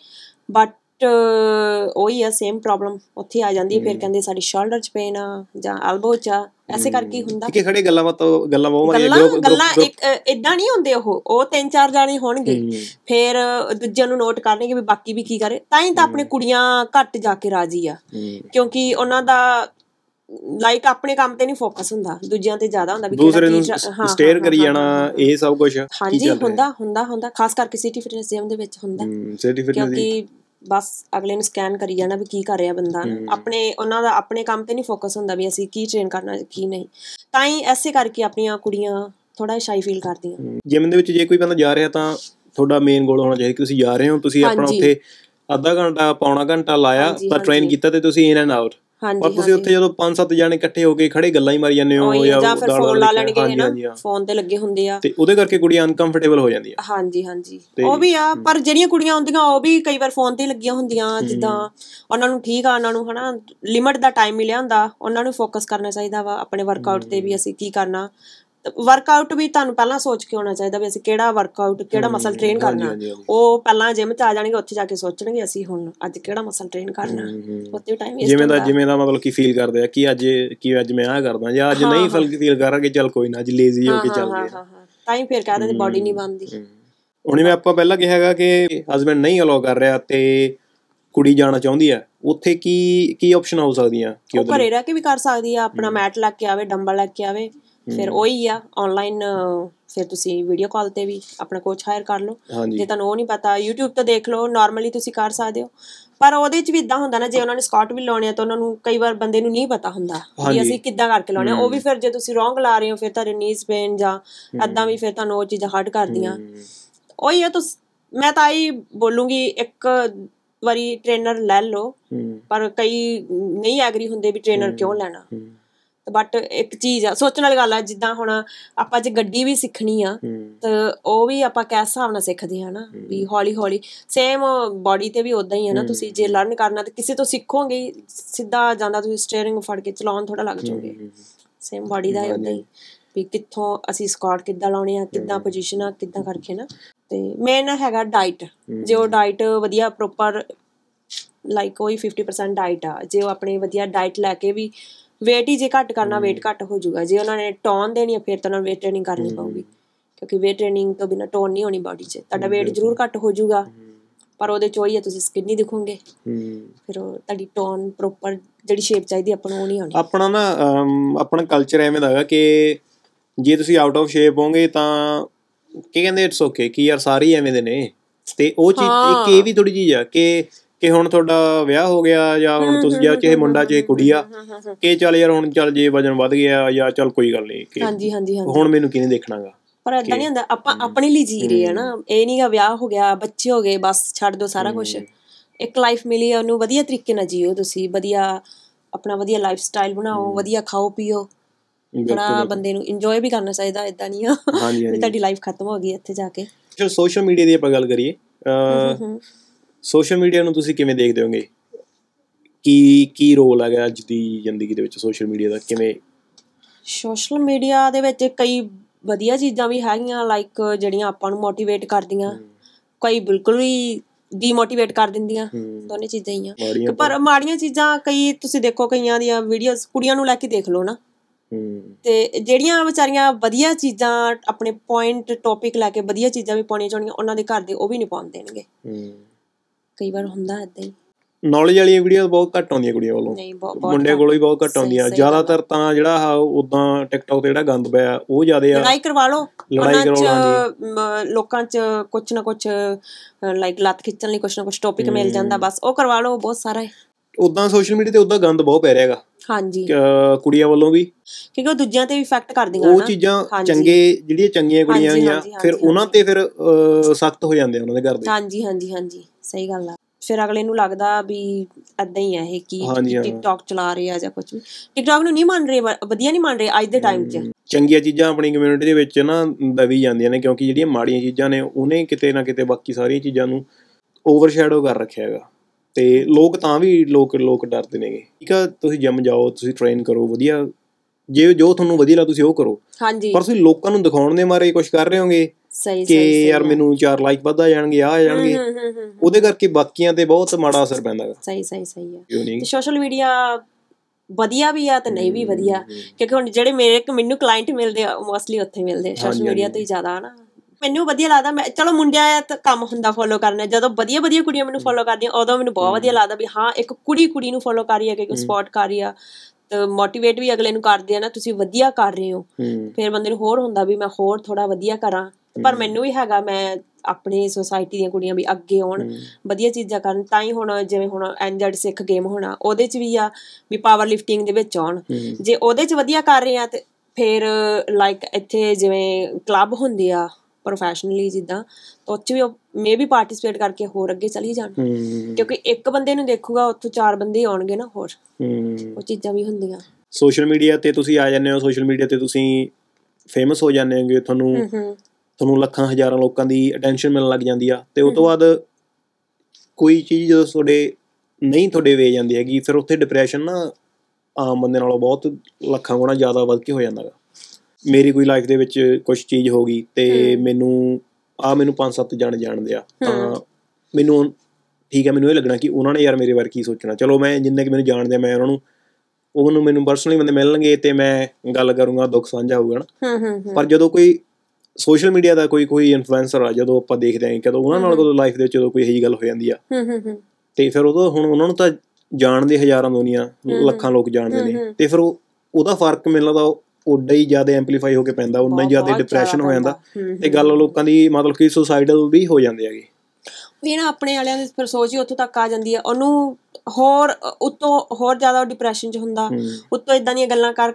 ਬਟ ਉਹੀ ਆ ਸੇਮ ਪ੍ਰੋਬਲਮ ਉੱਥੇ ਆ ਜਾਂਦੀ ਹੈ। ਫਿਰ ਕਹਿੰਦੇ ਸਾਡੀ ਸ਼ੋਲਡਰ 'ਚ ਪੇਨ ਆ ਜਾਂ ਐਲਬੋ 'ਚ ਆ, ਐਸੇ ਕਰਕੇ ਹੁੰਦਾ ਕਿ ਖੜੇ ਗੱਲਾਂ ਏਦਾਂ ਨਹੀਂ ਹੁੰਦੇ। ਉਹ 3-4 ਜਾਣੇ ਹੋਣਗੇ ਫਿਰ ਦੂਜਿਆਂ ਨੂੰ ਨੋਟ ਕਰਨਗੇ ਵੀ ਬਾਕੀ ਵੀ ਕੀ ਕਰੇ। ਤਾਂ ਹੀ ਤਾਂ ਆਪਣੇ ਕੁੜੀਆਂ ਘੱਟ ਜਾ ਕੇ ਰਾਜੀ ਆ, ਕਿਉਂਕਿ ਉਹਨਾਂ ਦਾ ਲਾਈਕ ਆਪਣੇ ਕੰਮ ਤੇ ਨਹੀਂ ਫੋਕਸ ਹੁੰਦਾ, ਦੂਜਿਆਂ ਤੇ ਜ਼ਿਆਦਾ ਹੁੰਦਾ। ਦੂਸਰੇ ਨੂੰ ਸਟੇਅਰ ਕਰੀ ਜਾਣਾ ਇਹ ਸਭ ਕੁਝ ਹਾਂਜੀ ਹੁੰਦਾ ਖਾਸ ਕਰਕੇ ਸਿਟੀ ਫਿਟਨੈਸ ਜਿਮ ਦੇ ਵਿੱਚ ਹੁੰਦਾ, ਕਿਉਂਕਿ ਬਸ ਅਗਲੇ ਨੂੰ ਸਕੈਨ ਕਰੀ ਜਾਣਾ ਵੀ ਕੀ ਕਰ ਰਿਹਾ ਬੰਦਾ। ਆਪਣੇ ਉਹਨਾਂ ਦਾ ਆਪਣੇ ਕੰਮ ਤੇ ਨਹੀਂ ਫੋਕਸ ਹੁੰਦਾ ਵੀ ਅਸੀਂ ਕੀ ਟ੍ਰੇਨ ਕਰਨਾ ਕੀ ਨਹੀਂ। ਤਾਂ ਹੀ ਐਸੇ ਕਰਕੇ ਆਪਣੀਆਂ ਕੁੜੀਆਂ ਥੋੜਾ ਸ਼ਾਈ ਫੀਲ ਕਰਦੀਆਂ ਜਿਮ ਦੇ ਵਿੱਚ। ਜੇ ਕੋਈ ਬੰਦਾ ਜਾ ਰਿਹਾ ਤਾਂ ਤੁਹਾਡਾ ਮੇਨ ਗੋਲ ਹੋਣਾ ਚਾਹੀਦਾ ਕਿ ਤੁਸੀਂ ਜਾ ਰਹੇ ਹੋ, ਤੁਸੀਂ ਆਪਣਾ ਉੱਥੇ ਅੱਧਾ ਘੰਟਾ ਪੌਣਾ ਘੰਟਾ ਲਾਇਆ ਤਾਂ ਟ੍ਰੇਨ ਕੀਤਾ ਤੇ ਤੁਸੀਂ ਇਨ ਐਂਡ ਆਊਟ। ਪਰ ਤੁਸੀਂ ਉੱਥੇ ਜਦੋਂ 5-7 ਜਾਣੇ ਇਕੱਠੇ ਹੋ ਕੇ ਖੜੇ ਗੱਲਾਂ ਹੀ ਮਾਰੀ ਜਾਂਦੇ ਹੋ ਜਾਂ ਫਿਰ ਫੋਨ ਲਾ ਲੈਣਗੇ ਨਾ, ਫੋਨ ਤੇ ਲੱਗੇ ਹੁੰਦੇ ਆ, ਤੇ ਉਹਦੇ ਕਰਕੇ ਕੁੜੀਆਂ ਅਨਕੰਫਰਟੇਬਲ ਹੋ ਜਾਂਦੀਆਂ। ਹਾਂਜੀ ਉਹ ਵੀ ਆ, ਪਰ ਜਿਹੜੀਆਂ ਕੁੜੀਆਂ ਹੁੰਦੀਆਂ ਉਹ ਵੀ ਕਈ ਵਾਰ ਫੋਨ ਤੇ ਲੱਗੀਆਂ ਹੁੰਦੀਆਂ ਜਿੱਦਾਂ ਉਹਨਾਂ ਨੂੰ ਠੀਕ ਆ, ਉਹਨਾਂ ਨੂੰ ਹਨਾ ਲਿਮਿਟ ਦਾ ਟਾਈਮ ਮਿਲਿਆ ਹੁੰਦਾ, ਉਹਨਾਂ ਨੂੰ ਫੋਕਸ ਕਰਨਾ ਚਾਹੀਦਾ ਵਾ ਆਪਣੇ ਵਰਕਆਊਟ ਤੇ ਵੀ ਅਸੀਂ ਕੀ ਕਰਨਾ। ਵਰਕਆਊਟ ਵੀ ਤੁਹਾਨੂੰ ਪਹਿਲਾਂ ਸੋਚ ਕੇ ਆਉਣਾ ਚਾਹੀਦਾ ਵੀ ਅਸੀਂ ਕਿਹੜਾ ਵਰਕਆਊਟ ਕਿਹੜਾ ਮਸਲ ਟ੍ਰੇਨ ਕਰਨਾ। ਉਹ ਪਹਿਲਾਂ ਜਿਮ ਚ ਆ ਜਾਣਗੇ, ਉੱਥੇ ਜਾ ਕੇ ਸੋਚਣਗੇ ਅਸੀਂ ਹੁਣ ਅੱਜ ਕਿਹੜਾ ਮਸਲ ਟ੍ਰੇਨ ਕਰਨਾ। ਉੱਥੇ ਟਾਈਮ ਜਿਵੇਂ ਦਾ ਮਤਲਬ ਕਿ ਫੀਲ ਕਰਦੇ ਆ ਕਿ ਅੱਜ ਮੈਂ ਆਹ ਕਰਦਾ ਜਾਂ ਅੱਜ ਨਹੀਂ ਫੀਲ ਕਰਾਂਗੇ, ਚੱਲ ਕੋਈ ਨਾ ਅੱਜ ਲੇਜ਼ੀ ਹੋ ਕੇ ਚੱਲ ਗਏ। ਤਾਂ ਹੀ ਫਿਰ ਕਹਿੰਦੇ ਬਾਡੀ ਨਹੀਂ ਬਣਦੀ। ਹੁਣ ਜਿਵੇਂ ਆਪਾਂ ਪਹਿਲਾਂ ਕਿਹਾ ਹੈਗਾ ਕਿ ਹਸਬੈਂਡ ਨਹੀਂ ਅਲਾਓ ਕਰ ਰਿਹਾ ਤੇ ਕੁੜੀ ਜਾਣਾ ਚਾਹੁੰਦੀ ਆ, ਉੱਥੇ ਕੀ ਆਪਸ਼ਨ ਹੋ ਸਕਦੀਆਂ? ਉਹ ਘਰੇ ਰਹਿ ਕੇ ਵੀ ਕਰ ਸਕਦੀ ਆ, ਆਪਣਾ ਮੈਟ ਲੈ ਕੇ ਆਵੇ, ਡੰਬਲ ਲੈ ਕੇ ਆਵੇ। ਫਿਰ ਉਹੀ ਆ ਆਨਲਾਈਨ, ਫਿਰ ਤੁਸੀਂ ਵੀਡੀਓ ਕਾਲ ਤੇ ਵੀ ਆਪਣਾ ਕੋਚ ਹਾਇਰ ਕਰ ਲਓ। ਜੇ ਤੁਹਾਨੂੰ ਉਹ ਨਹੀਂ ਪਤਾ YouTube ਤੋਂ ਦੇਖ ਲਓ, ਨਾਰਮਲੀ ਤੁਸੀਂ ਕਰ ਸਕਦੇ ਹੋ। ਪਰ ਉਹਦੇ 'ਚ ਵੀ ਇੱਦਾਂ ਹੁੰਦਾ ਨਾ, ਜੇ ਉਹਨਾਂ ਨੇ ਸਕਾਟ ਵੀ ਲਾਉਣੇ ਆ ਤਾਂ ਉਹਨਾਂ ਨੂੰ ਕਈ ਵਾਰ ਬੰਦੇ ਨੂੰ ਨਹੀਂ ਪਤਾ ਹੁੰਦਾ ਵੀ ਅਸੀਂ ਕਿੱਦਾਂ ਕਰਕੇ ਲਾਉਣੇ ਆ। ਉਹ ਵੀ ਫਿਰ ਜੇ ਤੁਸੀਂ ਰੋਂਗ ਲਾ ਰਹੇ ਹੋ ਫਿਰ ਤੁਹਾਡੇ ਨੀਜ਼ ਪੇਨ ਜਾਂ ਇੱਦਾਂ ਵੀ ਫਿਰ ਤੁਹਾਨੂੰ ਉਹ ਚੀਜ਼ਾਂ ਹਰਟ ਕਰਦੀਆਂ। ਉਹੀ ਆ, ਮੈਂ ਤਾਂ ਇਹ ਬੋਲੂੰਗੀ 1 ਵਾਰੀ ਟ੍ਰੇਨਰ ਲੈ ਲਓ, ਪਰ ਕਈ ਨਹੀਂ ਐਗਰੀ ਹੁੰਦੇ ਵੀ ਟ੍ਰੇਨਰ ਕਿਉਂ ਲੈਣਾ। ਬਟ ਇੱਕ ਚੀਜ਼ ਆ ਸੋਚਣ ਵਾਲੀ ਗੱਲ ਆ, ਜਿੱਦਾਂ ਹੁਣ ਆਪਾਂ ਜੇ ਗੱਡੀ ਵੀ ਸਿੱਖਣੀ ਆ ਤਾਂ ਉਹ ਵੀ ਆਪਾਂ ਕਿਸ ਹਿਸਾਬ ਨਾਲ ਸਿੱਖਦੇ ਹਾਂ ਨਾ, ਵੀ ਹੌਲੀ ਹੌਲੀ। ਸੇਮ ਬਾਡੀ ਤੇ ਵੀ ਉੱਦਾਂ ਹੀ ਹੈ ਨਾ, ਤੁਸੀਂ ਜੇ ਲਰਨ ਕਰਨਾ ਤਾਂ ਕਿਸੇ ਤੋਂ ਸਿੱਖੋਗੇ, ਸਿੱਧਾ ਜਾਂਦਾ ਤੁਸੀਂ ਸਟੀਅਰਿੰਗ ਫੜ ਕੇ ਚਲਾਉਣ ਥੋੜ੍ਹਾ ਲੱਗ ਜਾਓਗੇ। ਸੇਮ ਬਾਡੀ ਦਾ ਉੱਦਾਂ ਹੀ ਵੀ ਕਿੱਥੋਂ ਅਸੀਂ ਸਕਾਟ ਕਿੱਦਾਂ ਲਾਉਣੇ ਆ, ਕਿੱਦਾਂ ਪੋਜੀਸ਼ਨ ਆ, ਕਿੱਦਾਂ ਕਰਕੇ ਨਾ। ਅਤੇ ਮੇਨ ਹੈਗਾ ਡਾਇਟ, ਜੇ ਉਹ ਡਾਇਟ ਵਧੀਆ ਪ੍ਰੋਪਰ ਲਾਈਕ ਉਹੀ 50% ਡਾਇਟ ਆ, ਜੇ ਉਹ ਆਪਣੇ ਵਧੀਆ ਡਾਇਟ ਲੈ ਕੇ ਵੀ ਵੇਟ ਹੀ ਜੇ ਘੱਟ ਕਰਨਾ ਵੇਟ ਘੱਟ ਹੋ ਜਾਊਗਾ। ਜੇ ਉਹਨਾਂ ਨੇ ਟੋਨ ਦੇਣੀ ਆ ਫਿਰ ਤਾਂ ਉਹਨਾਂ ਨੂੰ ਵੇਟ ਟ੍ਰੇਨਿੰਗ ਕਰਨੀ ਪਊਗੀ, ਕਿਉਂਕਿ ਵੇਟ ਟ੍ਰੇਨਿੰਗ ਤੋਂ ਬਿਨਾਂ ਟੋਨ ਨਹੀਂ ਹੋਣੀ ਬਾਡੀ 'ਚ। ਤੁਹਾਡਾ ਵੇਟ ਜ਼ਰੂਰ ਘੱਟ ਹੋ ਜਾਊਗਾ ਪਰ ਉਹਦੇ 'ਚ ਉਹੀ ਆ ਤੁਸੀਂ ਸਕਿਨ ਨਹੀਂ ਦਿਖੋਗੇ, ਫਿਰ ਉਹ ਤੁਹਾਡੀ ਟੋਨ ਪ੍ਰੋਪਰ ਜਿਹੜੀ ਸ਼ੇਪ ਚਾਹੀਦੀ ਆਪਾਂ ਨੂੰ ਉਹ ਨਹੀਂ ਆਉਣੀ। ਆਪਣਾ ਨਾ ਆਪਣਾ ਕਲਚਰ ਐਵੇਂ ਦਾ ਹੈਗਾ ਕਿ ਜੇ ਤੁਸੀਂ ਆਊਟ ਆਫ ਸ਼ੇਪ ਹੋਗੇ ਤਾਂ ਕੀ ਕਹਿੰਦੇ ਇਟਸ ਓਕੇ ਕਿ ਯਾਰ ਸਾਰੇ ਐਵੇਂ ਦੇ ਨੇ। ਅਤੇ ਉਹ ਚੀਜ਼ ਇੱਕ ਇਹ ਵੀ ਥੋੜ੍ਹੀ ਚੀਜ਼ ਆ ਕਿ ਹੁਣ ਤੁਹਾਡਾ ਵਿਆਹ ਹੋ ਗਿਆ ਜਾਂ ਹੁਣ ਤੁਸੀਂ ਜਾਂ ਚਾਹੇ ਮੁੰਡਾ ਚਾਹੇ ਕੁੜੀ ਆ ਕਿ ਚੱਲ ਯਾਰ ਹੁਣ ਚੱਲ ਜੇ ਵਜਨ ਵੱਧ ਗਿਆ ਜਾਂ ਚੱਲ ਕੋਈ ਗੱਲ ਨਹੀਂ ਕਿ ਹੁਣ ਮੈਨੂੰ ਕਿਹਨੇ ਦੇਖਣਾ ਗਾ। ਪਰ ਏਦਾਂ ਨਹੀਂ ਹੁੰਦਾ, ਆਪਾਂ ਆਪਣੇ ਲਈ ਜੀ ਰਹੇ ਆ ਨਾ। ਇਹ ਨਹੀਂ ਗਾ ਵਿਆਹ ਹੋ ਗਿਆ ਬੱਚੇ ਹੋ ਗਏ ਬਸ ਛੱਡ ਦਿਓ ਸਾਰਾ ਕੁਛ। ਇੱਕ ਲਾਈਫ ਮਿਲੀ ਆ, ਉਹਨੂੰ ਵਧੀਆ ਤਰੀਕੇ ਨਾਲ ਜੀਓ, ਤੁਸੀਂ ਵਧੀਆ ਆਪਣਾ ਵਧੀਆ ਲਾਈਫ ਸਟਾਈਲ ਬਣਾਓ, ਵਧੀਆ ਖਾਓ ਪੀਓ, ਥੋੜਾ ਬੰਦੇ ਨੂੰ ਇੰਜੋਏ ਵੀ ਕਰਨਾ ਚਾਹੀਦਾ। ਏਦਾਂ ਨਹੀਂ ਆ ਤੁਹਾਡੀ ਲਾਈਫ ਖਤਮ ਹੋ ਗਈ ਇੱਥੇ ਜਾ ਕੇ। ਚਲੋ ਸੋਸ਼ਲ ਮੀਡੀਆ ਦੀ ਆਪਾਂ ਗੱਲ ਕਰੀਏ, ਸੋਸ਼ਲ ਮੀਡੀਆ ਨੂੰ ਤੁਸੀਂ ਕਿਵੇਂ ਦੇਖਦੇ ਹੋਗੇ? ਕੀ ਰੋਲ ਹੈਗਾ ਅੱਜ ਦੀ ਜ਼ਿੰਦਗੀ ਦੇ ਵਿੱਚ ਸੋਸ਼ਲ ਮੀਡੀਆ ਦਾ? ਕਿਵੇਂ ਸੋਸ਼ਲ ਮੀਡੀਆ ਦੇ ਵਿੱਚ ਕਈ ਵਧੀਆ ਚੀਜ਼ਾਂ ਵੀ ਹੈਗੀਆਂ ਲਾਈਕ ਜਿਹੜੀਆਂ ਆਪਾਂ ਨੂੰ ਮੋਟੀਵੇਟ ਕਰਦੀਆਂ, ਕਈ ਬਿਲਕੁਲ ਵੀ ਡੀਮੋਟੀਵੇਟ ਕਰ ਦਿੰਦੀਆਂ ਦੋਨੇ ਚੀਜ਼ਾਂ ਹੀ ਆ। ਪਰ ਮਾੜੀਆਂ ਚੀਜ਼ਾਂ ਕਈ ਤੁਸੀਂ ਦੇਖੋ, ਕਈਆਂ ਦੀਆਂ ਵੀਡੀਓਜ਼ ਕੁੜੀਆਂ ਨੂੰ ਲੈ ਕੇ ਦੇਖ ਲਓ ਨਾ, ਤੇ ਜਿਹੜੀਆਂ ਵਿਚਾਰੀਆਂ ਵਧੀਆ ਚੀਜ਼ਾਂ ਆਪਣੇ ਪੁਆਇੰਟ ਟੌਪਿਕ ਲੈ ਕੇ ਵਧੀਆ ਚੀਜ਼ਾਂ ਵੀ ਪਾਉਣੀਆਂ ਚਾਹੁੰਦੀਆਂ, ਉਹਨਾਂ ਦੇ ਘਰ ਦੇ ਉਹ ਵੀ ਨਹੀਂ ਪਾਉਣ ਦੇਣਗੇ। ਕਈ ਵਾਰ ਹੁੰਦਾ ਏਦਾਂ ਹੀ। ਨੌਲੇਜ ਵਾਲੀਆਂ ਵੀਡੀਓ ਬਹੁਤ ਘੱਟ ਆਉਂਦੀਆਂ ਕੁੜੀਆਂ ਵੱਲੋਂ, ਮੁੰਡਿਆਂ ਕੋਲੋਂ ਵੀ ਬਹੁਤ ਘੱਟ ਆਉਂਦੀਆਂ। ਜ਼ਿਆਦਾਤਰ ਤਾਂ ਜਿਹੜਾ ਉਦਾਂ ਟਿਕਟੌਕ ਤੇ ਜਿਹੜਾ ਗੰਦ ਪਿਆ ਉਹ ਜ਼ਿਆਦਾ ਆ। ਲੜਾਈ ਕਰਵਾ ਲਓ, ਲੜਾਈ ਕਰਵਾ ਲੋਕਾਂ 'ਚ ਕੁਛ ਨਾ ਕੁਛ ਲਾਈਕ ਲੱਤ ਖਿੱਚਣ ਲਈ ਕੁਛ ਨਾ ਕੁਛ ਟੌਪਿਕ ਮਿਲ ਜਾਂਦਾ, ਬਸ ਉਹ ਕਰਵਾ ਲਓ। ਬਹੁਤ ਸਾਰਾ ਉਦਾਂ ਸੋਸ਼ਲ ਮੀਡੀਆ ਤੇ ਉਦਾਂ ਗੰਦ ਬਹੁਤ ਪੈ ਰਿਹਾ ਹੈਗਾ। ਹਾਂਜੀ, ਕੁੜੀਆਂ ਵੱਲੋਂ ਵੀ, ਕਿਉਂਕਿ ਉਹ ਦੂਜਿਆਂ ਤੇ ਵੀ ਇਫੈਕਟ ਕਰਦੀਆਂ ਉਹ ਚੀਜ਼ਾਂ। ਚੰਗੇ ਜਿਹੜੀਆਂ ਚੰਗੀਆਂ ਕੁੜੀਆਂ ਆ ਫਿਰ ਉਹਨਾਂ ਤੇ ਫਿਰ ਸਖਤ ਹੋ ਜਾਂਦੇ ਉਹਨਾਂ ਦੇ ਘਰ ਦੇ। ਹਾਂਜੀ ਹਾਂਜੀ ਹਾਂਜੀ, ਸਹੀ ਗੱਲ ਆ। ਫਿਰ ਅਗਲੇ ਨੂੰ ਲੱਗਦਾ ਵੀ ਏਦਾਂ ਹੀ ਆ ਇਹ ਕਿ ਟਿਕਟੌਕ ਚਲਾ ਰਹੇ ਆ ਜਾਂ ਕੁਛ ਵੀ। ਟਿਕਟੌਕ ਨੂੰ ਨਹੀਂ ਮੰਨ ਰਹੇ, ਵਧੀਆ ਨਹੀਂ ਮੰਨ ਰਹੇ ਅੱਜ ਦੇ ਟਾਈਮ 'ਚ। ਚੰਗੀਆਂ ਚੀਜ਼ਾਂ ਆਪਣੀ ਕਮਿਊਨਿਟੀ ਦੇ ਵਿੱਚ ਨਾ ਦਬੀ ਜਾਂਦੀਆਂ ਨੇ, ਕਿਉਂਕਿ ਜਿਹੜੀਆਂ ਮਾੜੀਆਂ ਚੀਜ਼ਾਂ ਨੇ ਉਹਨੇ ਕਿਤੇ ਨਾ ਕਿਤੇ ਬਾਕੀ ਸਾਰੀਆਂ ਚੀਜ਼ਾਂ ਨੂੰ ਓਵਰਸ਼ੈਡੋ ਕਰ ਰੱਖਿਆ ਹੈਗਾ। ਤੇ ਲੋਕ ਤਾਂ ਵੀ ਲੋਕ ਡਰਦੇ ਨੇਗੇ। ਠੀਕ ਆ, ਤੁਸੀਂ ਜਿਮ ਜਾਓ, ਤੁਸੀਂ ਟ੍ਰੇਨ ਕਰੋ ਵਧੀਆ, ਜੇ ਜੋ ਤੁਹਾਨੂੰ ਵਧੀਆ ਲੱਗ ਤੁਸੀਂ ਉਹ ਕਰੋ। ਪਰ ਤੁਸੀਂ ਲੋਕਾਂ ਨੂੰ ਦਿਖਾਉਣ ਦੇ ਮਾਰੇ ਕੁਛ ਕਰ ਰਹੇ ਹੋਗੇ ਕਿ ਯਾਰ ਮੈਨੂੰ 4 ਲਾਈਕ ਵੱਧ ਆ ਜਾਣਗੇ, ਆ ਜਾਣਗੇ, ਉਹਦੇ ਕਰਕੇ ਬਾਕੀਆਂ ਤੇ ਬਹੁਤ ਮਾੜਾ ਅਸਰ ਪੈਂਦਾ ਹੈ। ਸਹੀ ਸਹੀ ਸਹੀ ਹੈ। ਸੋਸ਼ਲ ਮੀਡੀਆ ਵਧੀਆ ਵੀ ਆ ਤੇ ਨਹੀਂ ਵੀ ਵਧੀਆ, ਕਿਉਂਕਿ ਹੁਣ ਜਿਹੜੇ ਮੈਨੂੰ ਕਲਾਇੰਟ ਮਿਲਦੇ ਆ ਮੋਸਟਲੀ ਉੱਥੇ ਮਿਲਦੇ ਆ ਸੋਸ਼ਲ ਮੀਡੀਆ ਤੋਂ ਹੀ ਜ਼ਿਆਦਾ ਨਾ। ਮੈਨੂੰ ਵਧੀਆ ਲੱਗਦਾ, ਮੈਂ ਚਲੋ ਮੁੰਡਿਆਂ ਦਾ ਕੰਮ ਹੁੰਦਾ ਫੋਲੋ ਕਰਨਾ, ਜਦੋਂ ਵਧੀਆ ਵਧੀਆ ਕੁੜੀਆਂ ਮੈਨੂੰ ਫੋਲੋ ਕਰਦੀਆਂ ਉਦੋਂ ਮੈਨੂੰ ਬਹੁਤ ਵਧੀਆ ਲੱਗਦਾ ਵੀ ਹਾਂ ਇੱਕ ਕੁੜੀ ਨੂੰ ਫੋਲੋ ਕਰ ਰਹੀ ਆ, ਕਿਉਂਕਿ ਸਪੋਰਟ ਕਰ ਰਹੀ ਆ ਤੇ ਮੋਟੀਵੇਟ ਵੀ ਅਗਲੇ ਨੂੰ ਕਰਦੇ ਆ ਨਾ, ਤੁਸੀਂ ਵਧੀਆ ਕਰ ਰਹੇ ਹੋ। ਫਿਰ ਬੰਦੇ ਨੂੰ ਹੋਰ ਹੁੰਦਾ ਵੀ ਮੈਂ ਹੋਰ ਥੋੜਾ ਵਧੀਆ ਕਰਾਂ। ਪਰ ਮੈਨੂੰ ਵੀ ਹੈਗਾ ਮੈਂ ਆਪਣੇ ਸੋਸਾਇਟੀ ਦੀਆਂ ਕੁੜੀਆਂ ਵੀ ਅੱਗੇ ਆਉਣ, ਵਧੀਆ ਚੀਜ਼ਾਂ ਕਰਨ। ਤਾਂ ਹੀ ਹੁਣ ਜਿਵੇਂ ਹੁਣ ਐਨਜੈਡ ਸਿੱਖ ਗੇਮ ਹੋਣਾ, ਉਹਦੇ 'ਚ ਵੀ ਆ ਵੀ ਪਾਵਰ ਲਿਫਟਿੰਗ ਦੇ ਵਿੱਚ ਆਉਣ। ਜੇ ਉਹਦੇ 'ਚ ਵਧੀਆ ਕਰ ਰਹੇ ਆ ਤੇ ਫਿਰ ਲਾਈਕ ਇੱਥੇ ਜਿਵੇਂ ਕਲੱਬ ਹੁੰਦੇ ਆ ਪ੍ਰੋਫੈਸ਼ਨਲੀ ਜਿੱਦਾਂ, ਤਾਂ ਉਹ 'ਚ ਵੀ ਮੇ ਵੀ ਪਾਰਟੀਸਪੇਟ ਕਰਕੇ ਹੋਰ ਅੱਗੇ ਚਲੀ ਜਾਣ, ਕਿਉਂਕਿ ਇੱਕ ਬੰਦੇ ਨੂੰ ਦੇਖੂਗਾ ਉੱਥੋਂ 4 ਬੰਦੇ ਆਉਣਗੇ ਨਾ ਹੋਰ। ਉਹ ਚੀਜ਼ਾਂ ਵੀ ਹੁੰਦੀਆਂ। ਸੋਸ਼ਲ ਮੀਡੀਆ ਤੇ ਤੁਸੀਂ ਆ ਜਾਂਦੇ ਹੋ, ਸੋਸ਼ਲ ਮੀਡੀਆ ਤੇ ਤੁਸੀਂ ਫੇਮਸ ਹੋ ਜਾਂਦੇ ਹੋਗੇ, ਤੁਹਾਨੂੰ ਲੱਖਾਂ ਹਜ਼ਾਰਾਂ ਲੋਕਾਂ ਦੀ ਅਟੈਂਸ਼ਨ ਮਿਲਣ ਲੱਗ ਜਾਂਦੀ ਆ। ਤੇ ਉਸ ਤੋਂ ਬਾਅਦ ਕੋਈ ਚੀਜ਼ ਜਦੋਂ ਤੁਹਾਡੇ ਵੇ ਜਾਂਦੀ ਹੈਗੀ, ਫਿਰ ਉੱਥੇ ਡਿਪਰੈਸ਼ਨ ਨਾ ਆਮ ਬੰਦੇ ਨਾਲੋਂ ਬਹੁਤ ਲੱਖਾਂ ਗੁਣਾ ਜ਼ਿਆਦਾ ਵੱਧ ਕੇ ਹੋ ਜਾਂਦਾ ਗਾ। ਮੇਰੀ ਕੋਈ ਲਾਈਫ ਦੇ ਵਿੱਚ ਕੁਛ ਚੀਜ਼ ਹੋ ਗਈ ਤੇ ਮੈਨੂੰ 5-7 ਜਾਣੇ ਜਾਣਦੇ ਆ, ਤਾਂ ਮੈਨੂੰ ਠੀਕ ਆ, ਮੈਨੂੰ ਇਹ ਲੱਗਣਾ ਕਿ ਉਹਨਾਂ ਨੇ ਯਾਰ ਮੇਰੇ ਬਾਰੇ ਕੀ ਸੋਚਣਾ। ਚਲੋ ਮੈਂ ਜਿੰਨੇ ਕਿ ਮੈਨੂੰ ਜਾਣਦੇ ਆ, ਮੈਂ ਉਹਨਾਂ ਨੂੰ ਉਹਨੂੰ ਮੈਨੂੰ ਪਰਸਨਲੀ ਬੰਦੇ ਮਿਲਣਗੇ ਤੇ ਮੈਂ ਗੱਲ ਕਰੂੰਗਾ, ਦੁੱਖ ਸਾਂਝਾ ਹੋਊਗਾ ਨਾ। ਪਰ ਜਦੋਂ ਕੋਈ ਸੋਸ਼ਲ ਮੀਡੀਆ ਦਾ ਕੋਈ ਇਨਫਲੂਐਂਸਰ ਆ, ਜਦੋਂ ਆਪਾਂ ਦੇਖਦੇ ਹਾਂ ਕਦੋਂ ਉਹਨਾਂ ਨਾਲ ਕਦੋਂ ਲਾਈਫ ਦੇ ਵਿੱਚ ਕੋਈ ਇਹੀ ਗੱਲ ਹੋ ਜਾਂਦੀ ਆ, ਤੇ ਫਿਰ ਉਦੋਂ ਹੁਣ ਉਹਨਾਂ ਨੂੰ ਤਾਂ ਜਾਣਦੇ ਹਜ਼ਾਰਾਂ ਦੁਨੀਆ ਲੱਖਾਂ ਲੋਕ ਜਾਣਦੇ ਨੇ, ਤੇ ਫਿਰ ਉਹਦਾ ਫਰਕ ਮੈਨੂੰ ਲੱਗਦਾ ਓਡਾ ਹੀ ਜ਼ਿਆਦਾ ਐਂਪਲੀਫਾਈ ਹੋ ਕੇ ਪੈਂਦਾ, ਓਨਾ ਹੀ ਜ਼ਿਆਦਾ ਡਿਪਰੈਸ਼ਨ ਹੋ ਜਾਂਦਾ ਤੇ ਗੱਲ ਲੋਕਾਂ ਦੀ ਮਤਲਬ ਕਿ ਸੁਸਾਈਡਲ ਵੀ ਹੋ ਜਾਂਦੇ ਹੈਗੇ। ਇਹ ਨਾ ਆਪਣੇ ਵਾਲਿਆਂ ਦੀ ਸੋਚ ਹੀ ਉੱਥੋਂ ਤੱਕ ਆ ਜਾਂਦੀ ਹੈ, ਉਹਨੂੰ ਹੋਰ ਉੱਤੋਂ ਹੋਰ ਜ਼ਿਆਦਾ ਡਿਪਰੈਸ਼ਨ 'ਚ ਹੁੰਦਾ, ਉੱਤੋਂ ਇੱਦਾਂ ਦੀਆਂ ਗੱਲਾਂ ਕਰ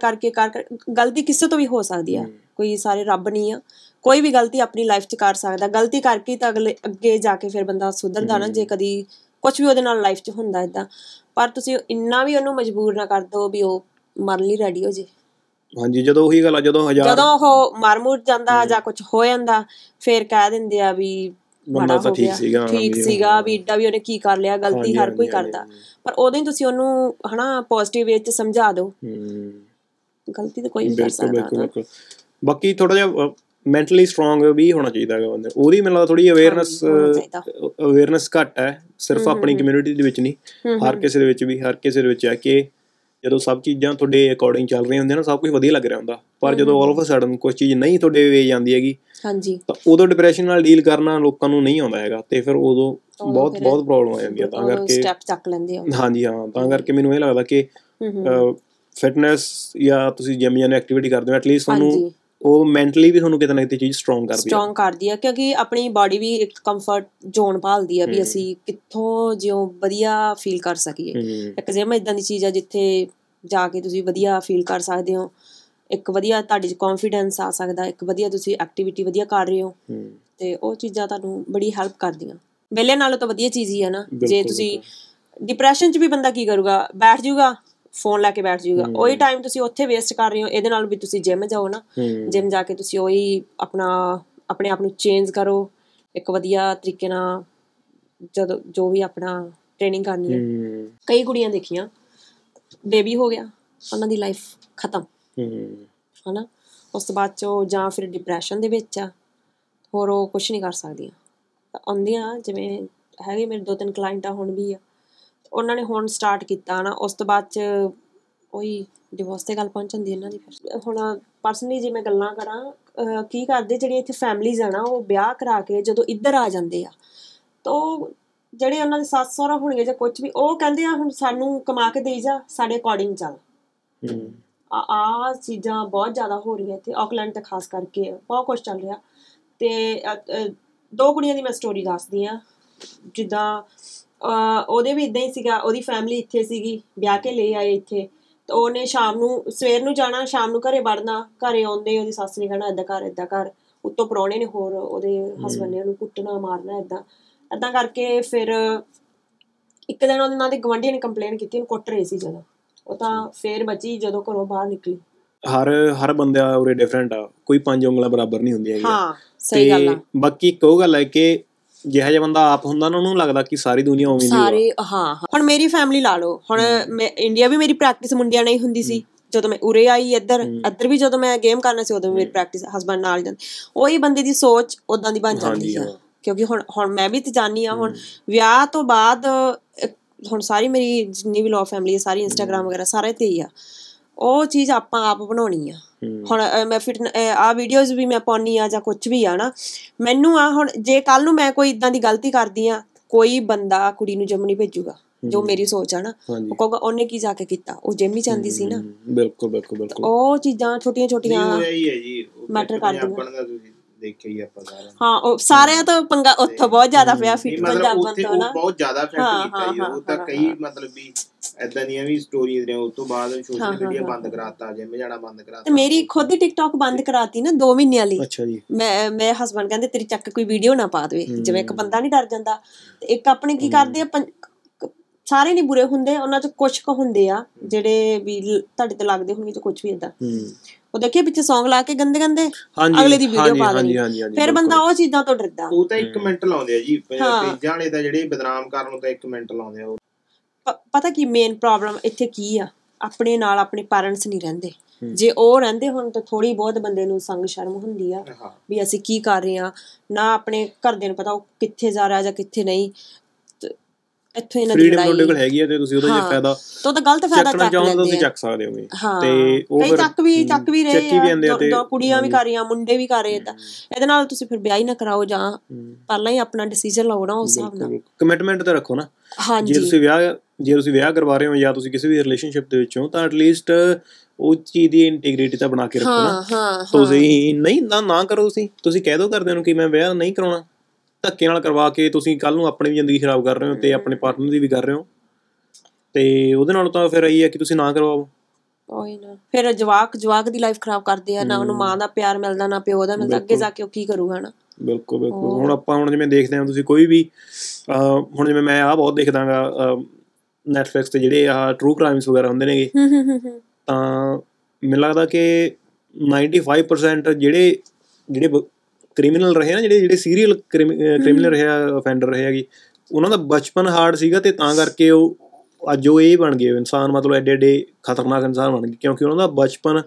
ਗਲਤੀ ਕਿਸੇ ਤੋਂ ਵੀ ਹੋ ਸਕਦੀ ਆ, ਕੋਈ ਸਾਰੇ ਰੱਬ ਨਹੀਂ ਆ, ਕੋਈ ਵੀ ਗਲਤੀ ਆਪਣੀ ਲਾਈਫ 'ਚ ਕਰ ਸਕਦਾ। ਗਲਤੀ ਕਰਕੇ ਤਾਂ ਅੱਗੇ ਜਾ ਕੇ ਫਿਰ ਬੰਦਾ ਸੁਧਰਦਾ ਨਾ, ਜੇ ਕਦੀ ਕੁਛ ਵੀ ਉਹਦੇ ਨਾਲ ਲਾਈਫ 'ਚ ਹੁੰਦਾ ਇੱਦਾਂ। ਪਰ ਤੁਸੀਂ ਇੰਨਾ ਵੀ ਉਹਨੂੰ ਮਜਬੂਰ ਨਾ ਕਰ ਦਿਓ ਵੀ ਉਹ ਮਰਨ ਲਈ ਰੈਡੀ ਹੋ ਜੇ। ਹਾਂਜੀ, ਜਦੋਂ ਉਹੀ ਗੱਲ ਆ, ਜਦੋਂ ਉਹ ਮਰ ਮੁਰ ਜਾਂਦਾ ਜਾਂ ਕੁਛ ਹੋ ਜਾਂਦਾ, ਫਿਰ ਕਹਿ ਦਿੰਦੇ ਆ ਵੀ ਬੰਦਾ ਤਾਂ ਠੀਕ ਸੀਗਾ ਵੀ ਇੱਡਾ ਵੀ ਉਹਨੇ ਕੀ ਕਰ ਲਿਆ, ਗਲਤੀ ਹਰ ਕੋਈ ਕਰਦਾ। ਪਰ ਉਦੋਂ ਹੀ ਤੁਸੀਂ ਉਹਨੂੰ ਹਨਾ ਪੋਜ਼ਿਟਿਵ ਵੇ 'ਚ ਸਮਝਾ ਦਿਓ, ਗਲਤੀ ਤਾਂ ਕੋਈ ਵੀ ਕਰ ਸਕਦਾ। ਬਾਕੀ ਥੋੜਾ ਜਿਹਾ ਮੈਂਟਲੀ ਸਟਰੋਂਗ ਵੀ ਹੋਣਾ ਚਾਹੀਦਾ ਹੈਗਾ ਬੰਦੇ, ਉਹਦੀ ਮੈਨੂੰ ਲੱਗਦਾ ਥੋੜੀ ਅਵੇਅਰਨੈਸ ਘੱਟ ਹੈ, ਸਿਰਫ ਆਪਣੀ ਕਮਿਊਨਿਟੀ ਦੇ ਵਿੱਚ ਨਹੀਂ, ਹਰ ਕਿਸੇ ਦੇ ਵਿੱਚ ਹੈ ਕਿ ਜਦੋਂ ਸਭ ਚੀਜ਼ਾਂ ਤੁਹਾਡੇ ਅਕੋਰਡਿੰਗ ਚੱਲ ਰਹੀਆਂ ਹੁੰਦੀਆਂ ਨਾ, ਸਭ ਕੁਝ ਵਧੀਆ ਲੱਗ ਰਿਹਾ ਹੁੰਦਾ, ਪਰ ਜਦੋਂ ਆਲ ਆਫ ਅ ਸਡਨ ਕੋਈ ਚੀਜ਼ ਨਹੀਂ ਤੁਹਾਡੇ ਵੇ ਜਾਂਦੀ ਹੈਗੀ, ਤਾਂ ਉਦੋਂ ਡਿਪਰੈਸ਼ਨ ਨਾਲ ਡੀਲ ਕਰਨਾ ਲੋਕਾਂ ਨੂੰ ਨਹੀਂ ਆਉਂਦਾ ਹੈਗਾ, ਤੇ ਫਿਰ ਉਦੋਂ ਬਹੁਤ ਪ੍ਰੋਬਲਮ ਆ ਜਾਂਦੀ ਹੈ। ਤਾਂ ਕਰਕੇ ਸਟੈਪ ਚੱਕ ਲੈਂਦੇ ਆ। ਹਾਂਜੀ ਹਾਂ, ਤਾਂ ਕਰਕੇ ਮੈਨੂੰ ਇਹ ਲੱਗਦਾ ਕਿ ਫਿਟਨੈਸ ਜਾਂ ਤੁਸੀਂ ਜਿਮ ਜਾਂ ਐਕਟੀਵਿਟੀ ਕਰਦੇ ਹੋ, ਐਟਲੀਸਟ ਤੁਹਾਨੂੰ ਉਹ ਮੈਂਟਲੀ ਵੀ ਤੁਹਾਨੂੰ ਕਿਤੇ ਨਾ ਕਿਤੇ ਚੀਜ਼ ਸਟਰੋਂਗ ਕਰਦੀ ਆ, ਕਿਉਂਕਿ ਆਪਣੀ ਬਾਡੀ ਵੀ ਇੱਕ ਕੰਫਰਟ ਜ਼ੋਨ ਭਾਲਦੀ ਆ ਵੀ ਅਸੀਂ ਕਿੱਥੋਂ ਜਿਉਂ ਵਧੀਆ ਫੀਲ ਕਰ ਸਕੀਏ। ਇੱਕ ਜਿਵੇਂ ਇਦਾਂ ਦੀ ਚੀਜ਼ ਆ ਜਿੱਥੇ ਜਾ ਕੇ ਤੁਸੀਂ ਵਧੀਆ ਫੀਲ ਕਰ ਸਕਦੇ ਹੋ, ਇੱਕ ਵਧੀਆ ਤੁਹਾਡੇ 'ਚ ਕੌਨਫੀਡੈਂਸ ਆ ਸਕਦਾ, ਇੱਕ ਵਧੀਆ ਤੁਸੀਂ ਐਕਟੀਵਿਟੀ ਵਧੀਆ ਕਰ ਰਹੇ ਹੋ, ਤੇ ਉਹ ਚੀਜ਼ਾਂ ਤੁਹਾਨੂੰ ਬੜੀ ਹੈਲਪ ਕਰਦੀਆਂ। ਵਿਹਲੇ ਨਾਲੋਂ ਤਾਂ ਵਧੀਆ ਚੀਜ਼ ਹੀ ਆ ਨਾ। ਜੇ ਤੁਸੀਂ ਡਿਪਰੈਸ਼ਨ 'ਚ ਵੀ ਬੰਦਾ ਕੀ ਕਰੂਗਾ, ਬੈਠ ਜਾਊਗਾ, ਫੋਨ ਲੈ ਕੇ ਬੈਠ ਜਾਊਗਾ, ਉਹੀ ਟਾਈਮ ਤੁਸੀਂ ਉੱਥੇ ਵੇਸਟ ਕਰ ਰਹੇ ਹੋ। ਇਹਦੇ ਨਾਲ ਵੀ ਤੁਸੀਂ ਜਿਮ ਜਾਓ ਨਾ, ਜਿਮ ਜਾ ਕੇ ਤੁਸੀਂ ਉਹੀ ਆਪਣੇ ਆਪ ਨੂੰ ਚੇਂਜ ਕਰੋ ਇੱਕ ਵਧੀਆ ਤਰੀਕੇ ਨਾਲ, ਜਦੋਂ ਜੋ ਵੀ ਆਪਣਾ ਟ੍ਰੇਨਿੰਗ ਕਰਨੀ ਹੈ। ਕਈ ਕੁੜੀਆਂ ਦੇਖੀਆਂ ਬੇਬੀ ਹੋ ਗਿਆ, ਉਹਨਾਂ ਦੀ ਲਾਈਫ ਖਤਮ ਹਨਾ, ਉਸ ਤੋਂ ਬਾਅਦ 'ਚ ਉਹ ਜਾਂ ਫਿਰ ਡਿਪਰੈਸ਼ਨ ਦੇ ਵਿੱਚ ਆ, ਹੋਰ ਉਹ ਕੁਛ ਨਹੀਂ ਕਰ ਸਕਦੀਆਂ। ਆਉਂਦੀਆਂ ਜਿਵੇਂ ਹੈਗੇ ਮੇਰੇ 2-3 ਕਲਾਇੰਟਾਂ ਹੁਣ ਵੀ ਆ, ਉਹਨਾਂ ਨੇ ਹੁਣ ਸਟਾਰਟ ਕੀਤਾ ਨਾ। ਉਸ ਤੋਂ ਬਾਅਦ 'ਚ ਉਹੀ ਡਿਵੋਰਸ 'ਤੇ ਗੱਲ ਪਹੁੰਚ ਜਾਂਦੀ ਇਹਨਾਂ ਦੀ। ਫਿਰ ਹੁਣ ਪਰਸਨਲੀ ਜੇ ਮੈਂ ਗੱਲਾਂ ਕਰਾਂ ਕੀ ਕਰਦੇ ਜਿਹੜੀਆਂ ਇੱਥੇ ਫੈਮਲੀਜ਼ ਆ ਨਾ, ਉਹ ਵਿਆਹ ਕਰਾ ਕੇ ਜਦੋਂ ਇੱਧਰ ਆ ਜਾਂਦੇ ਆ ਤਾਂ ਜਿਹੜੇ ਉਹਨਾਂ ਦੇ ਸੱਸ ਸਹੁਰਾ ਹੋਣਗੇ ਜਾਂ ਕੁਛ ਵੀ, ਉਹ ਕਹਿੰਦੇ ਆ ਹੁਣ ਸਾਨੂੰ ਕਮਾ ਕੇ ਦੇਈ ਜਾ, ਸਾਡੇ ਅਕੋਰਡਿੰਗ ਚੱਲ। ਆਹ ਚੀਜ਼ਾਂ ਬਹੁਤ ਜ਼ਿਆਦਾ ਹੋ ਰਹੀਆਂ ਇੱਥੇ ਆਕਲੈਂਡ 'ਤੇ ਖਾਸ ਕਰਕੇ, ਬਹੁਤ ਕੁਛ ਚੱਲ ਰਿਹਾ। ਅਤੇ 2 ਕੁੜੀਆਂ ਦੀ ਮੈਂ ਸਟੋਰੀ ਦੱਸਦੀ ਹਾਂ। ਜਿੱਦਾਂ ਉਹਦੇ ਵੀ ਇੱਦਾਂ ਹੀ ਸੀਗਾ, ਉਹਦੀ ਫੈਮਿਲੀ ਇੱਥੇ ਸੀਗੀ, ਵਿਆਹ ਕੇ ਲੈ ਆਏ ਇੱਥੇ, ਤਾਂ ਉਹਨੇ ਸ਼ਾਮ ਨੂੰ ਸਵੇਰ ਨੂੰ ਜਾਣਾ, ਸ਼ਾਮ ਨੂੰ ਘਰੇ ਵੜਨਾ, ਘਰੇ ਆਉਂਦੇ ਉਹਦੀ ਸੱਸ ਨੇ ਕਹਿਣਾ ਇੱਦਾਂ ਕਰ ਇੱਦਾਂ ਕਰ, ਉੱਤੋਂ ਪ੍ਰਾਹੁਣੇ ਨੇ ਹੋਰ ਉਹਦੇ ਹਸਬੈਂਡ ਨੇ ਉਹਨੂੰ ਕੁੱਟਣਾ ਮਾਰਨਾ ਇੱਦਾਂ ਇੱਦਾਂ ਕਰਕੇ। ਫਿਰ ਇੱਕ ਦਿਨ ਉਹਨਾਂ ਦੇ ਗੁਆਂਢੀਆਂ ਨੇ ਕੰਪਲੇਂਟ ਕੀਤੀ, ਉਹਨੂੰ ਕੁੱਟ ਰਹੇ ਸੀ ਜਦੋਂ, ਉਹ ਤਾਂ ਫਿਰ ਬਚੀ ਜਦੋਂ ਘਰੋਂ ਬਾਹਰ ਨਿਕਲੀ। ਹਰ ਬੰਦਾ ਉਰੇ ਡਿਫਰੈਂਟ ਆ, ਕੋਈ 5 ਉਂਗਲਾਂ ਬਰਾਬਰ ਨਹੀਂ ਹੁੰਦੀਆਂ। ਹਾਂ ਸਹੀ ਗੱਲ ਆ। ਬਾਕੀ ਇੱਕ ਉਹ ਗੱਲ ਹੈ ਕਿ ਜਿਹਾ ਜਿਹਾ ਬੰਦਾ ਆਪ ਹੁੰਦਾ ਨਾ, ਉਹਨੂੰ ਲੱਗਦਾ ਕਿ ਸਾਰੀ ਦੁਨੀਆ ਉਵੇਂ ਦੀ ਆ। ਹਾਂ ਹੁਣ ਮੇਰੀ ਫੈਮਿਲੀ ਲਾ ਲਓ, ਹੁਣ ਮੈਂ ਇੰਡੀਆ ਵੀ ਮੇਰੀ ਪ੍ਰੈਕਟਿਸ ਮੁੰਡਿਆਂ ਨਾਲ ਹੀ ਹੁੰਦੀ ਸੀ। ਜਦੋਂ ਮੈਂ ਉਰੇ ਆਈ ਇੱਧਰ ਵੀ ਜਦੋਂ ਮੈਂ ਗੇਮ ਕਰਨਾ ਸੀ, ਉਦੋਂ ਵੀ ਮੇਰੀ ਪ੍ਰੈਕਟਿਸ ਹਸਬੈਂਡ ਨਾਲ ਜਾਂਦੀ। ਉਹੀ ਬੰਦੇ ਦੀ ਸੋਚ ਉੱਦਾਂ ਦੀ ਬਣ ਜਾਂਦੀ ਆ, ਕਿਉਂਕਿ ਹੁਣ ਮੈਂ ਵੀ ਤਾਂ ਜਾਣੀ ਹਾਂ, ਹੁਣ ਵਿਆਹ ਤੋਂ ਬਾਅਦ ਹੁਣ ਸਾਰੀ ਮੇਰੀ ਜਿੰਨੀ ਵੀ ਲੋ ਫੈਮਿਲੀ ਆ ਸਾਰੀ ਇੰਸਟਾਗ੍ਰਾਮ ਵਗੈਰਾ ਸਾਰਾ 'ਤੇ ਹੀ ਆ। ਉਹ ਚੀਜ਼ ਆਪਾਂ ਆਪ ਬਣਾਉਣੀ ਆ। ਹੁਣ ਮੈਂ ਆਹ ਵੀਡੀਓਜ਼ ਵੀ ਮੈਂ ਪਾਉਂਦੀ ਹਾਂ ਜਾਂ ਕੁਛ ਵੀ ਆ ਨਾ, ਮੈਨੂੰ ਆ ਹੁਣ ਜੇ ਕੱਲ੍ਹ ਨੂੰ ਮੈਂ ਕੋਈ ਇੱਦਾਂ ਦੀ ਗਲਤੀ ਕਰਦੀ ਹਾਂ, ਕੋਈ ਬੰਦਾ ਕੁੜੀ ਨੂੰ ਜਿੰਮ ਨਹੀਂ ਭੇਜੂਗਾ, ਜੋ ਮੇਰੀ ਸੋਚ ਆ ਨਾ। ਉਹ ਕਹੂਗਾ ਉਹਨੇ ਕੀ ਜਾ ਕੇ ਕੀਤਾ, ਉਹ ਜਿੰਮ ਹੀ ਜਾਂਦੀ ਸੀ ਨਾ। ਬਿਲਕੁਲ ਬਿਲਕੁਲ ਬਿਲਕੁਲ। ਉਹ ਚੀਜ਼ਾਂ ਛੋਟੀਆਂ ਛੋਟੀਆਂ ਮੈਟਰ ਕਰਦੀਆਂ। ਹਾਂ ਸਾਰਿਆਂ ਤੋਂ ਪੰਗਾ ਉੱਥੋਂ ਬਹੁਤ ਜ਼ਿਆਦਾ ਪਿਆ ਫਿੱਟ ਪੰਜਾਬਣ ਤੋਂ ਨਾ, ਬਹੁਤ ਜ਼ਿਆਦਾ ਇਫੈਕਟ ਕੀਤਾ। ਉਹ ਤਾਂ ਕਈ ਮਤਲਬ ਵੀ ਏਦਾਂ ਦੀਆਂ ਵੀ ਸਟੋਰੀਜ਼ ਨੇ। ਉਸ ਤੋਂ ਬਾਅਦ ਸੋਸ਼ਲ ਮੀਡੀਆ ਬੰਦ ਕਰਾਤਾ, ਜਿੰਮ ਜਾਣਾ ਬੰਦ ਕਰਾਤਾ। ਮੇਰੀ ਖੁਦ ਹੀ ਟਿਕਟੌਕ ਬੰਦ ਕਰਾਤੀ ਨਾ 2 ਮਹੀਨਿਆਂ ਲਈ। ਮੈਂ ਹਸਬੈਂਡ ਕਹਿੰਦੇ ਤੇਰੀ ਚੱਕ ਕੋਈ ਵੀਡੀਓ ਨਾ ਪਾ ਦੇਵੇ, ਜਿਵੇਂ ਇੱਕ ਬੰਦਾ ਨਹੀਂ ਡਰ ਜਾਂਦਾ। ਇੱਕ ਆਪਣੇ ਕੀ ਕਰਦੇ ਆ, ਸਾਰੇ ਨੀ ਬੁਰੇ ਹੁੰਦੇ, ਉਹਨਾਂ ਚ ਕੁਛ ਕੁ ਹੁੰਦੇ ਆ ਜਿਹੜੇ ਵੀ ਤੁਹਾਡੇ ਤੇ ਲੱਗਦੇ ਹੋਣਗੇ ਕੁਛ ਵੀ ਏਦਾਂ। ਉਹ ਦੇਖੀਏ ਪਿੱਛੇ ਸੌਂਗ ਲਾ ਕੇ ਗੰਦੇ ਗੰਦੇ ਅਗਲੇ ਦੀ ਵੀਡੀਓ ਪਾ ਦੇਣੀ, ਫਿਰ ਬੰਦਾ ਉਹ ਚੀਜ਼ਾਂ ਤੋਂ ਡਰਦਾ। ਉਹ ਤਾਂ 1 ਮਿੰਟ ਲਾਉਂਦੇ ਆ ਜੀ ਪੇਜਾਂ ਵਾਲੇ ਤਾਂ, ਜਿਹੜੇ ਬਦਨਾਮ ਕਰਨ ਨੂੰ ਤਾਂ 1 ਮਿੰਟ ਲਾਉਂਦੇ ਆ। ਪਤਾ ਕੀ ਮੇਨ ਪ੍ਰੋਬਲਮ ਇੱਥੇ ਕੀ ਆ, ਆਪਣੇ ਨਾਲ ਆਪਣੇ ਪੈਰੈਂਟਸ ਨਹੀਂ ਰਹਿੰਦੇ। ਜੇ ਉਹ ਰਹਿੰਦੇ ਹੁਣ ਤਾਂ ਥੋੜ੍ਹੀ ਬਹੁਤ ਬੰਦੇ ਨੂੰ ਸੰਗ ਸ਼ਰਮ ਹੁੰਦੀ ਆ ਵੀ ਅਸੀਂ ਕੀ ਕਰ ਰਹੇ ਹਾਂ ਨਾ। ਆਪਣੇ ਘਰਦਿਆਂ ਨੂੰ ਪਤਾ ਉਹ ਕਿੱਥੇ ਜਾ ਰਿਹਾ ਜਾਂ ਕਿੱਥੇ ਨਹੀਂ। ਇੱਥੋਂ ਇਹਨਾਂ ਦੀ ਫਰੀਡਮ ਹੈਗੀ ਆ ਤੇ ਤੁਸੀਂ ਉਹਦਾ ਜੇ ਫਾਇਦਾ ਤਾਂ ਗਲਤ ਫਾਇਦਾ ਚੱਕ ਲੈਂਦੇ ਹੋ, ਤੁਸੀਂ ਚੱਕ ਸਕਦੇ ਹੋ। ਤੇ ਉਹ ਫਿਰ ਚੱਕ ਵੀ ਰਹੇ ਆ, ਦੋ ਕੁੜੀਆਂ ਵੀ ਕਰ ਰਹੀਆਂ, ਮੁੰਡੇ ਵੀ ਕਰ ਰਹੇ। ਤਾਂ ਇਹਦੇ ਨਾਲ ਤੁਸੀਂ ਫਿਰ ਵਿਆਹ ਹੀ ਨਾ ਕਰਾਓ, ਜਾਂ ਪਹਿਲਾਂ ਹੀ ਆਪਣਾ ਡਿਸੀਜਨ ਲਓ ਨਾ ਉਸ ਹਿਸਾਬ ਨਾਲ। ਕਮਿਟਮੈਂਟ ਤਾਂ ਰੱਖੋ ਨਾ। ਹਾਂਜੀ, ਜੇ ਤੁਸੀਂ ਵਿਆਹ ਕਰਵਾ ਰਹੇ ਹੋ ਜਾਂ ਤੁਸੀਂ ਕਿਸੇ ਵੀ ਰਿਲੇਸ਼ਨਸ਼ਿਪ ਦੇ ਵਿੱਚ ਹੋ, ਤਾਂ ਐਟਲੀਸਟ ਉਹ ਚੀਜ਼ ਦੀ ਇੰਟੀਗ੍ਰਿਟੀ ਤਾਂ ਬਣਾ ਕੇ ਰੱਖੋ ਨਾ। ਤੁਸੀਂ ਨਹੀਂ ਨਾ ਕਰੋ, ਤੁਸੀਂ ਕਹਿ ਦਿਓ ਘਰਦਿਆਂ ਨੂੰ ਕਿ ਮੈਂ ਵਿਆਹ ਨਹੀਂ ਕਰਾਉਣਾ। ਧੱਕੇ ਨਾਲ ਕਰਵਾ ਕੇ ਤੁਸੀਂ ਕੱਲ੍ਹ ਨੂੰ ਆਪਣੀ ਵੀ ਜ਼ਿੰਦਗੀ ਖਰਾਬ ਕਰ ਰਹੇ ਹੋ ਅਤੇ ਆਪਣੇ ਪਾਰਟਨਰ ਦੀ ਵੀ ਕਰ ਰਹੇ ਹੋ। ਅਤੇ ਉਹਦੇ ਨਾਲੋਂ ਤਾਂ ਫਿਰ ਇਹੀ ਹੈ ਕਿ ਤੁਸੀਂ ਨਾ ਕਰਵਾਓ। ਉਹੀ ਨਾ, ਫਿਰ ਜਵਾਕ ਦੀ ਲਾਈਫ ਖਰਾਬ ਕਰਦੇ ਆ ਨਾ, ਉਹਨੂੰ ਮਾਂ ਦਾ ਪਿਆਰ ਮਿਲਦਾ ਨਾ ਪਿਓ ਦਾ ਮਿਲਦਾ, ਅੱਗੇ ਜਾ ਕੇ ਉਹ ਕੀ ਕਰੂਗਾ ਨਾ। ਬਿਲਕੁਲ ਬਿਲਕੁਲ। ਹੁਣ ਜਿਵੇਂ ਦੇਖਦੇ ਹਾਂ ਤੁਸੀਂ ਕੋਈ ਵੀ, ਹੁਣ ਜਿਵੇਂ ਮੈਂ ਆਹ ਬਹੁਤ ਦੇਖਦਾ ਗਾ ਨੈਟਫਲਿਕਸ 'ਤੇ ਜਿਹੜੇ ਆਹ ਟਰੂ ਕ੍ਰਾਈਮਸ ਵਗੈਰਾ ਹੁੰਦੇ ਨੇਗੇ, ਤਾਂ ਮੈਨੂੰ ਲੱਗਦਾ ਕਿ 95% ਜਿਹੜੇ ਕ੍ਰਿਮੀਨਲ ਰਹੇ ਨਾ, ਜਿਹੜੇ ਸੀਰੀਅਲ ਕ੍ਰਿਮੀਨਲ ਰਹੇ ਆ, ਅਫੈਂਡਰ ਰਹੇ ਹੈਗੇ, ਉਹਨਾਂ ਦਾ ਬਚਪਨ ਹਾਰਡ ਸੀਗਾ ਅਤੇ ਤਾਂ ਕਰਕੇ ਉਹ ਅੱਜ ਉਹ ਇਹ ਬਣ ਗਏ ਇਨਸਾਨ, ਮਤਲਬ ਐਡੇ ਐਡੇ ਖਤਰਨਾਕ ਇਨਸਾਨ ਬਣ ਗਏ, ਕਿਉਂਕਿ ਉਹਨਾਂ ਦਾ ਬਚਪਨ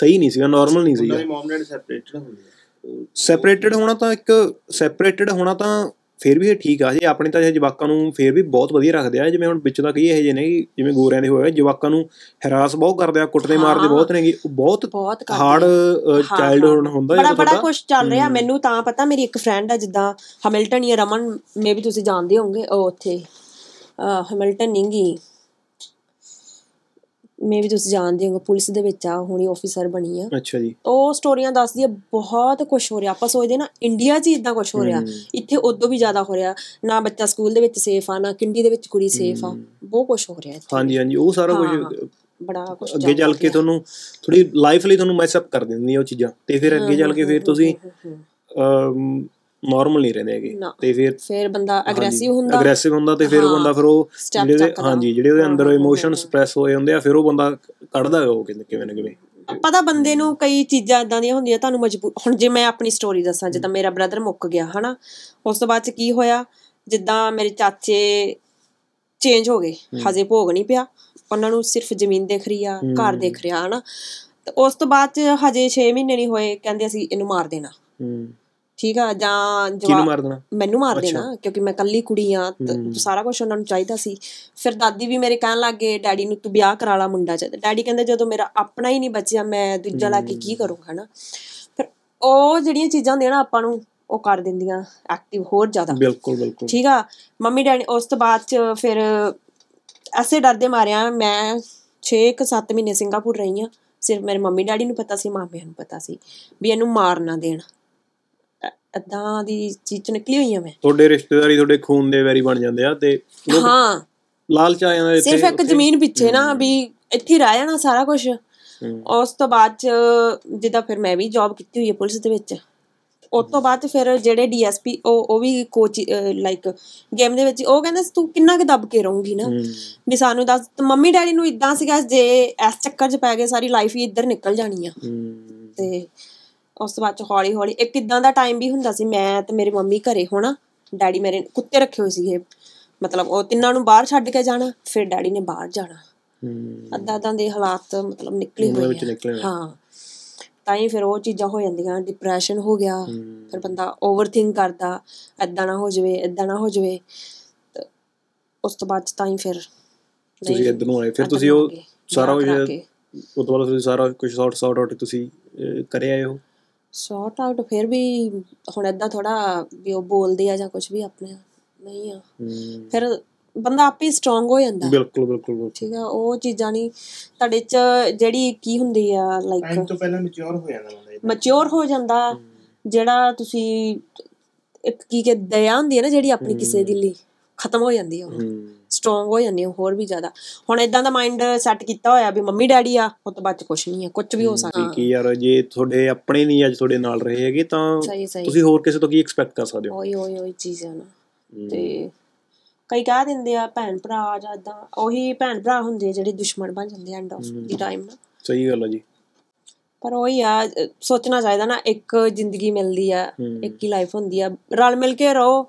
ਸਹੀ ਨਹੀਂ ਸੀਗਾ, ਨੋਰਮਲ ਨਹੀਂ ਸੀਗਾ। ਸੈਪਰੇਟਡ ਹੋਣਾ ਤਾਂ ਫਿਰ ਵੀ ਠੀਕ ਆ ਜੀ। ਆਪਣੇ ਤਾਂ ਇਹ ਜਵਾਕਾਂ ਨੂੰ ਫਿਰ ਵੀ ਬਹੁਤ ਵਧੀਆ ਰੱਖਦੇ ਆ। ਜਿਵੇਂ ਹੁਣ ਵਿੱਚ ਦਾ ਕਈ ਇਹੋ ਜਿਹੇ ਨੇ ਜਿਵੇਂ ਗੋਰਿਆਂ ਦੇ ਹੋਏ, ਜਵਾਕਾਂ ਨੂੰ ਹੈਰਾਸ ਬਹੁਤ ਕਰਦੇ ਆ, ਕੁੱਟਦੇ ਮਾਰਦੇ ਬਹੁਤ ਨੇ। ਬਹੁਤ ਹਾਰਡ ਚਾਈਲਡਹੁੱਡ ਹੁੰਦਾ, ਬੜਾ ਕੁਛ ਚੱਲ ਰਿਹਾ। ਮੈਨੂੰ ਤਾਂ ਪਤਾ, ਮੇਰੀ ਇੱਕ ਫਰੈਂਡ ਆ ਜਿੱਦਾਂ ਹੈਮਿਲਟਨ ਜਾਂ ਰਮਨ, ਮੇ ਵੀ ਤੁਸੀਂ ਜਾਣਦੇ ਹੋਵੋਗੇ, ਉਹ ਉੱਥੇ ਹੈਮਿਲਟਨ ਨੀਗੀ, ਮੇ ਵੀ ਤੁਸੀਂ ਜਾਣਦੇ ਹੋਗੇ, ਪੁਲਿਸ ਦੇ ਵਿੱਚ ਆ, ਹੁਣੀ ਆਫਿਸਰ ਬਣੀ ਆ। ਅੱਛਾ ਜੀ। ਉਹ ਸਟੋਰੀਆਂ ਦੱਸਦੀ ਆ, ਬਹੁਤ ਕੁਛ ਹੋ ਰਿਹਾ। ਆਪਾਂ ਸੋਚਦੇ ਨਾ ਇੰਡੀਆ 'ਚ ਇੱਦਾਂ ਕੁਛ ਹੋ ਰਿਹਾ, ਇੱਥੇ ਉਦੋਂ ਵੀ ਜ਼ਿਆਦਾ ਹੋ ਰਿਹਾ ਨਾ। ਬੱਚਾ ਸਕੂਲ ਦੇ ਵਿੱਚ ਸੇਫ ਆ ਨਾ, ਕਿੰਡੀ ਦੇ ਵਿੱਚ ਕੁੜੀ ਸੇਫ ਆ, ਬਹੁਤ ਕੁਛ ਹੋ ਰਿਹਾ। ਹਾਂਜੀ ਹਾਂਜੀ, ਉਹ ਸਾਰਾ ਕੁਝ ਬੜਾ ਕੁਛ ਅੱਗੇ ਚੱਲ ਕੇ ਤੁਹਾਨੂੰ ਥੋੜ੍ਹੀ ਲਾਈਫ ਲਈ ਤੁਹਾਨੂੰ ਮੈਸਅਪ ਕਰ ਦਿੰਦੀਆਂ ਉਹ ਚੀਜ਼ਾਂ, ਅਤੇ ਫਿਰ ਅੱਗੇ ਚੱਲ ਕੇ ਫਿਰ ਤੁਸੀਂ ਨੋਰਮਲ ਨਹੀਂ ਰਹਿੰਦੇ ਹੈਗੇ, ਅਤੇ ਫਿਰ ਬੰਦਾ ਅਗਰੈਸਿਵ ਹੁੰਦਾ ਅਤੇ ਫਿਰ ਉਹ ਬੰਦਾ ਫਿਰ ਉਹ ਜਿਹੜੇ ਉਹਦੇ ਅੰਦਰ ਇਮੋਸ਼ਨ ਸਪ੍ਰੈਸ ਹੋਏ ਹੁੰਦੇ ਆ, ਫਿਰ ਉਹ ਬੰਦਾ ਕੱਢਦਾ ਉਹ ਕਿਵੇਂ ਨਾ ਕਿਵੇਂ। ਪਤਾ ਬੰਦੇ ਨੂੰ ਕਈ ਚੀਜ਼ਾਂ ਇੱਦਾਂ ਦੀਆਂ ਹੁੰਦੀਆਂ ਤੁਹਾਨੂੰ ਮਜਬੂਰ। ਹੁਣ ਜੇ ਮੈਂ ਆਪਣੀ ਸਟੋਰੀ ਦੱਸਾਂ, ਜਿੱਦਾਂ ਮੇਰਾ ਬ੍ਰਦਰ ਮੁੱਕ ਗਿਆ ਹੈ ਨਾ, ਉਸ ਤੋਂ ਬਾਅਦ 'ਚ ਕੀ ਹੋਇਆ, ਜਿੱਦਾਂ ਮੇਰੇ ਚਾਚੇ ਚੇਂਜ ਹੋ ਗਏ, ਹਜੇ ਭੋਗ ਨਹੀਂ ਪਿਆ, ਉਹਨਾਂ ਨੂੰ ਸਿਰਫ ਜ਼ਮੀਨ ਦੇਖ ਰਹੀ ਆ, ਘਰ ਦੇਖ ਰਿਹਾ ਹੈ ਨਾ। ਅਤੇ ਉਸ ਤੋਂ ਬਾਅਦ 'ਚ ਹਜੇ 6 ਮਹੀਨੇ ਨਹੀਂ ਹੋਏ, ਕਹਿੰਦੇ ਅਸੀਂ ਇਹਨੂੰ ਮਾਰ ਦੇਣਾ। ਠੀਕ ਆ, ਜਾਂ ਮੈਨੂੰ ਮਾਰ ਦੇਣਾ ਕਿਉਂਕਿ ਮੈਂ ਇਕੱਲੀ ਕੁੜੀ ਆ, ਸਾਰਾ ਕੁਛ ਉਹਨਾਂ ਨੂੰ ਚਾਹੀਦਾ ਸੀ। ਫਿਰ ਦਾਦੀ ਵੀ ਮੇਰੇ ਕਹਿਣ ਲੱਗ ਗਏ ਡੈਡੀ ਨੂੰ ਤੂੰ ਵਿਆਹ ਕਰਾ ਲਾ ਮੁੰਡਾ ਚਾਹੀਦਾ। ਡੈਡੀ ਕਹਿੰਦੇ ਜਦੋਂ ਮੇਰਾ ਆਪਣਾ ਹੀ ਨਹੀਂ ਬਚਿਆ ਮੈਂ ਦੂਜਾ ਲਾ ਕੇ ਕੀ ਕਰੂੰਗਾ ਹਨਾ। ਫਿਰ ਉਹ ਜਿਹੜੀਆਂ ਚੀਜ਼ਾਂ ਦੇਣਾ ਆਪਾਂ ਨੂੰ ਉਹ ਕਰ ਦਿੰਦੀਆਂ ਐਕਟਿਵ ਹੋਰ ਜ਼ਿਆਦਾ। ਬਿਲਕੁਲ ਬਿਲਕੁਲ ਠੀਕ ਆ ਮੰਮੀ ਡੈਡੀ। ਉਸ ਤੋਂ ਬਾਅਦ ਚ ਫਿਰ ਐਸੇ ਡਰਦੇ ਮਾਰਿਆ ਮੈਂ 6-7 ਮਹੀਨੇ ਸਿੰਗਾਪੁਰ ਰਹੀ ਹਾਂ। ਸਿਰਫ ਮੇਰੇ ਮੰਮੀ ਡੈਡੀ ਨੂੰ ਪਤਾ ਸੀ, ਮਾਮਿਆਂ ਨੂੰ ਪਤਾ ਸੀ ਵੀ ਇਹਨੂੰ ਮਾਰ ਨਾ ਦੇਣ। ਇੱਦਾਂ ਦੀ ਚੀਜ਼ ਚੋਂ ਨਿਕਲੀ ਹੋਈ ਹਾਂ ਮੈਂ। ਤੁਹਾਡੇ ਰਿਸ਼ਤੇਦਾਰੀ ਤੁਹਾਡੇ ਖੂਨ ਦੇ ਵੈਰੀ ਬਣ ਜਾਂਦੇ ਆ ਤੇ ਹਾਂ ਲਾਲਚ ਆ ਜਾਂਦਾ ਸਿਰਫ ਇੱਕ ਜ਼ਮੀਨ ਪਿੱਛੇ ਨਾ, ਵੀ ਇੱਥੇ ਰਹਿ ਜਾਣਾ ਸਾਰਾ ਕੁਛ। ਉਸ ਤੋਂ ਬਾਅਦ ਚ ਜਿੱਦਾਂ ਫਿਰ ਮੈਂ ਵੀ ਜੋਬ ਕੀਤੀ ਹੋਈ ਹੈ ਪੁਲਿਸ ਦੇ ਵਿੱਚ। ਉਸ ਤੋਂ ਬਾਅਦ ਫਿਰ ਜਿਹੜੇ DSP ਉਹ ਵੀ ਕੋਚ ਲਾਈਕ ਗੇਮ ਦੇ ਵਿੱਚ ਉਹ ਕਹਿੰਦੇ ਤੂੰ ਕਿੰਨਾ ਕੁ ਦੱਬ ਕੇ ਰਹੂੰਗੀ ਨਾ, ਵੀ ਸਾਨੂੰ ਦੱਸ। ਮੰਮੀ ਡੈਡੀ ਨੂੰ ਇੱਦਾਂ ਸੀਗਾ ਜੇ ਇਸ ਚੱਕਰ 'ਚ ਪੈ ਗਏ ਸਾਰੀ ਲਾਈਫ ਹੀ ਇੱਧਰ ਨਿਕਲ ਜਾਣੀ ਆ। ਤੇ ਉਸ ਤੋਂ ਬਾਅਦ 'ਚ ਹੌਲੀ ਹੌਲੀ ਇੱਕ ਇੱਦਾਂ ਦਾ ਟਾਈਮ ਵੀ ਹੁੰਦਾ ਸੀ ਮੈਂ ਤੇ ਮੇਰੀ ਮੰਮੀ ਘਰੇ ਹੋਣਾ, ਡੈਡੀ ਮੇਰੇ ਕੁੱਤੇ ਰੱਖੇ ਹੋਏ ਸੀਗੇ, ਮਤਲਬ ਉਹ ਤਿੰਨਾਂ ਨੂੰ ਬਾਹਰ ਛੱਡ ਕੇ ਜਾਣਾ ਫਿਰ ਡੈਡੀ ਨੇ ਬਾਹਰ ਜਾਣਾ। ਅੱਧਾ ਇੱਦਾਂ ਦੇ ਹਾਲਾਤ ਮਤਲਬ ਨਿਕਲੇ ਹੋਏ ਹਾਂ। ਤਾਂ ਹੀ ਫਿਰ ਉਹ ਚੀਜ਼ਾਂ ਹੋ ਜਾਂਦੀਆਂ, ਡਿਪਰੈਸ਼ਨ ਹੋ ਗਿਆ, ਫਿਰ ਬੰਦਾ ਓਵਰਥਿੰਕ ਕਰਦਾ ਇੱਦਾਂ ਨਾ ਹੋ ਜਾਵੇ ਇੱਦਾਂ ਨਾ ਹੋ ਜਾਵੇ। ਉਸ ਤੋਂ ਬਾਅਦ ਤਾਂ ਹੀ ਫਿਰ ਤੁਸੀਂ ਇੱਧਰ ਨੂੰ ਆਏ, ਫਿਰ ਤੁਸੀਂ ਉਹ ਸਾਰਾ ਕੁਝ ਉਹ ਦੁਬਾਰਾ ਤੁਸੀਂ ਸਾਰਾ ਕੁਝ ਸੌਟ ਆਊਟ ਤੁਸੀਂ ਕਰਿਆ ਆਏ ਹੋ। ਸੌਟ ਆਊਟ ਫਿਰ ਵੀ ਹੁਣ ਇੱਦਾਂ ਥੋੜ੍ਹਾ ਵੀ ਉਹ ਬੋਲਦੇ ਆ ਜਾਂ ਕੁਛ ਵੀ ਆਪਣੇ ਨਹੀਂ ਆ, ਫਿਰ ਬੰਦਾ ਆਪੇ ਸਟਰੋਂਗ ਹੋ ਜਾਂਦਾ। ਬਿਲਕੁਲ ਬਿਲਕੁਲ ਠੀਕ ਆ ਉਹ ਚੀਜ਼ਾਂ ਨਹੀਂ ਤੁਹਾਡੇ ਚ ਜਿਹੜੀ ਕੀ ਹੁੰਦੀ ਆ ਲਾਈਕ ਟਾਈਮ ਤੋਂ ਪਹਿਲਾਂ ਮੈਚੁਰ ਹੋ ਜਾਂਦਾ, ਮੈਚੁਰ ਹੋ ਜਾਂਦਾ ਜਿਹੜਾ ਤੁਸੀਂ ਇੱਕ ਕੀ ਕਿ ਦਇਆ ਹੁੰਦੀ ਹੈ ਨਾ ਜਿਹੜੀ ਆਪਣੀ ਕਿਸੇ ਦੇ ਲਈ ਖਤਮ ਹੋ ਜਾਂਦੀ ਆ, ਉਹ ਸਟਰੋਂਗ ਹੋ ਜਾਂਦੀ ਆ ਹੋਰ ਵੀ ਜ਼ਿਆਦਾ। ਹੁਣ ਏਦਾਂ ਦਾ ਮਾਈਂਡ ਸੈੱਟ ਕੀਤਾ ਹੋਇਆ ਵੀ ਮੰਮੀ ਡੈਡੀ ਆ, ਉਹ ਤੋਂ ਬਾਅਦ ਚ ਕੁਛ ਨਹੀਂ ਆ, ਕੁਛ ਵੀ ਹੋ ਸਕਦਾ। ਕੀ ਯਾਰ ਜੇ ਤੁਹਾਡੇ ਆਪਣੇ ਨਹੀਂ ਅੱਜ ਤੁਹਾਡੇ ਨਾਲ ਰਹੇ ਹੈਗੇ ਤਾਂ ਤੁਸੀਂ ਹੋਰ ਕਿਸੇ ਤੋਂ ਕੀ ਐਕਸਪੈਕਟ ਕਰ ਸਕਦੇ ਹੋ। ਉਹੀ ਚੀਜ਼ ਆ ਨਾ। ਤੇ ਕਈ ਕਹਿ ਦਿੰਦੇ ਆ ਭੈਣ ਭਰਾ ਜਾਂ ਇੱਦਾਂ, ਉਹੀ ਭੈਣ ਭਰਾ ਹੁੰਦੇ ਆ ਜਿਹੜੇ ਦੁਸ਼ਮਣ ਬਣ ਜਾਂਦੇ ਐਂਡ ਆਫ ਦੀ ਟਾਈਮ ਨਾ। ਸਹੀ ਗੱਲ ਆ ਜੀ। ਪਰ ਉਹੀ ਆ ਸੋਚਣਾ ਚਾਹੀਦਾ ਨਾ, ਇੱਕ ਜ਼ਿੰਦਗੀ ਮਿਲਦੀ ਆ, ਇੱਕ ਹੀ ਲਾਈਫ ਹੁੰਦੀ ਆ, ਰਲ ਮਿਲ ਕੇ ਰਹੋ,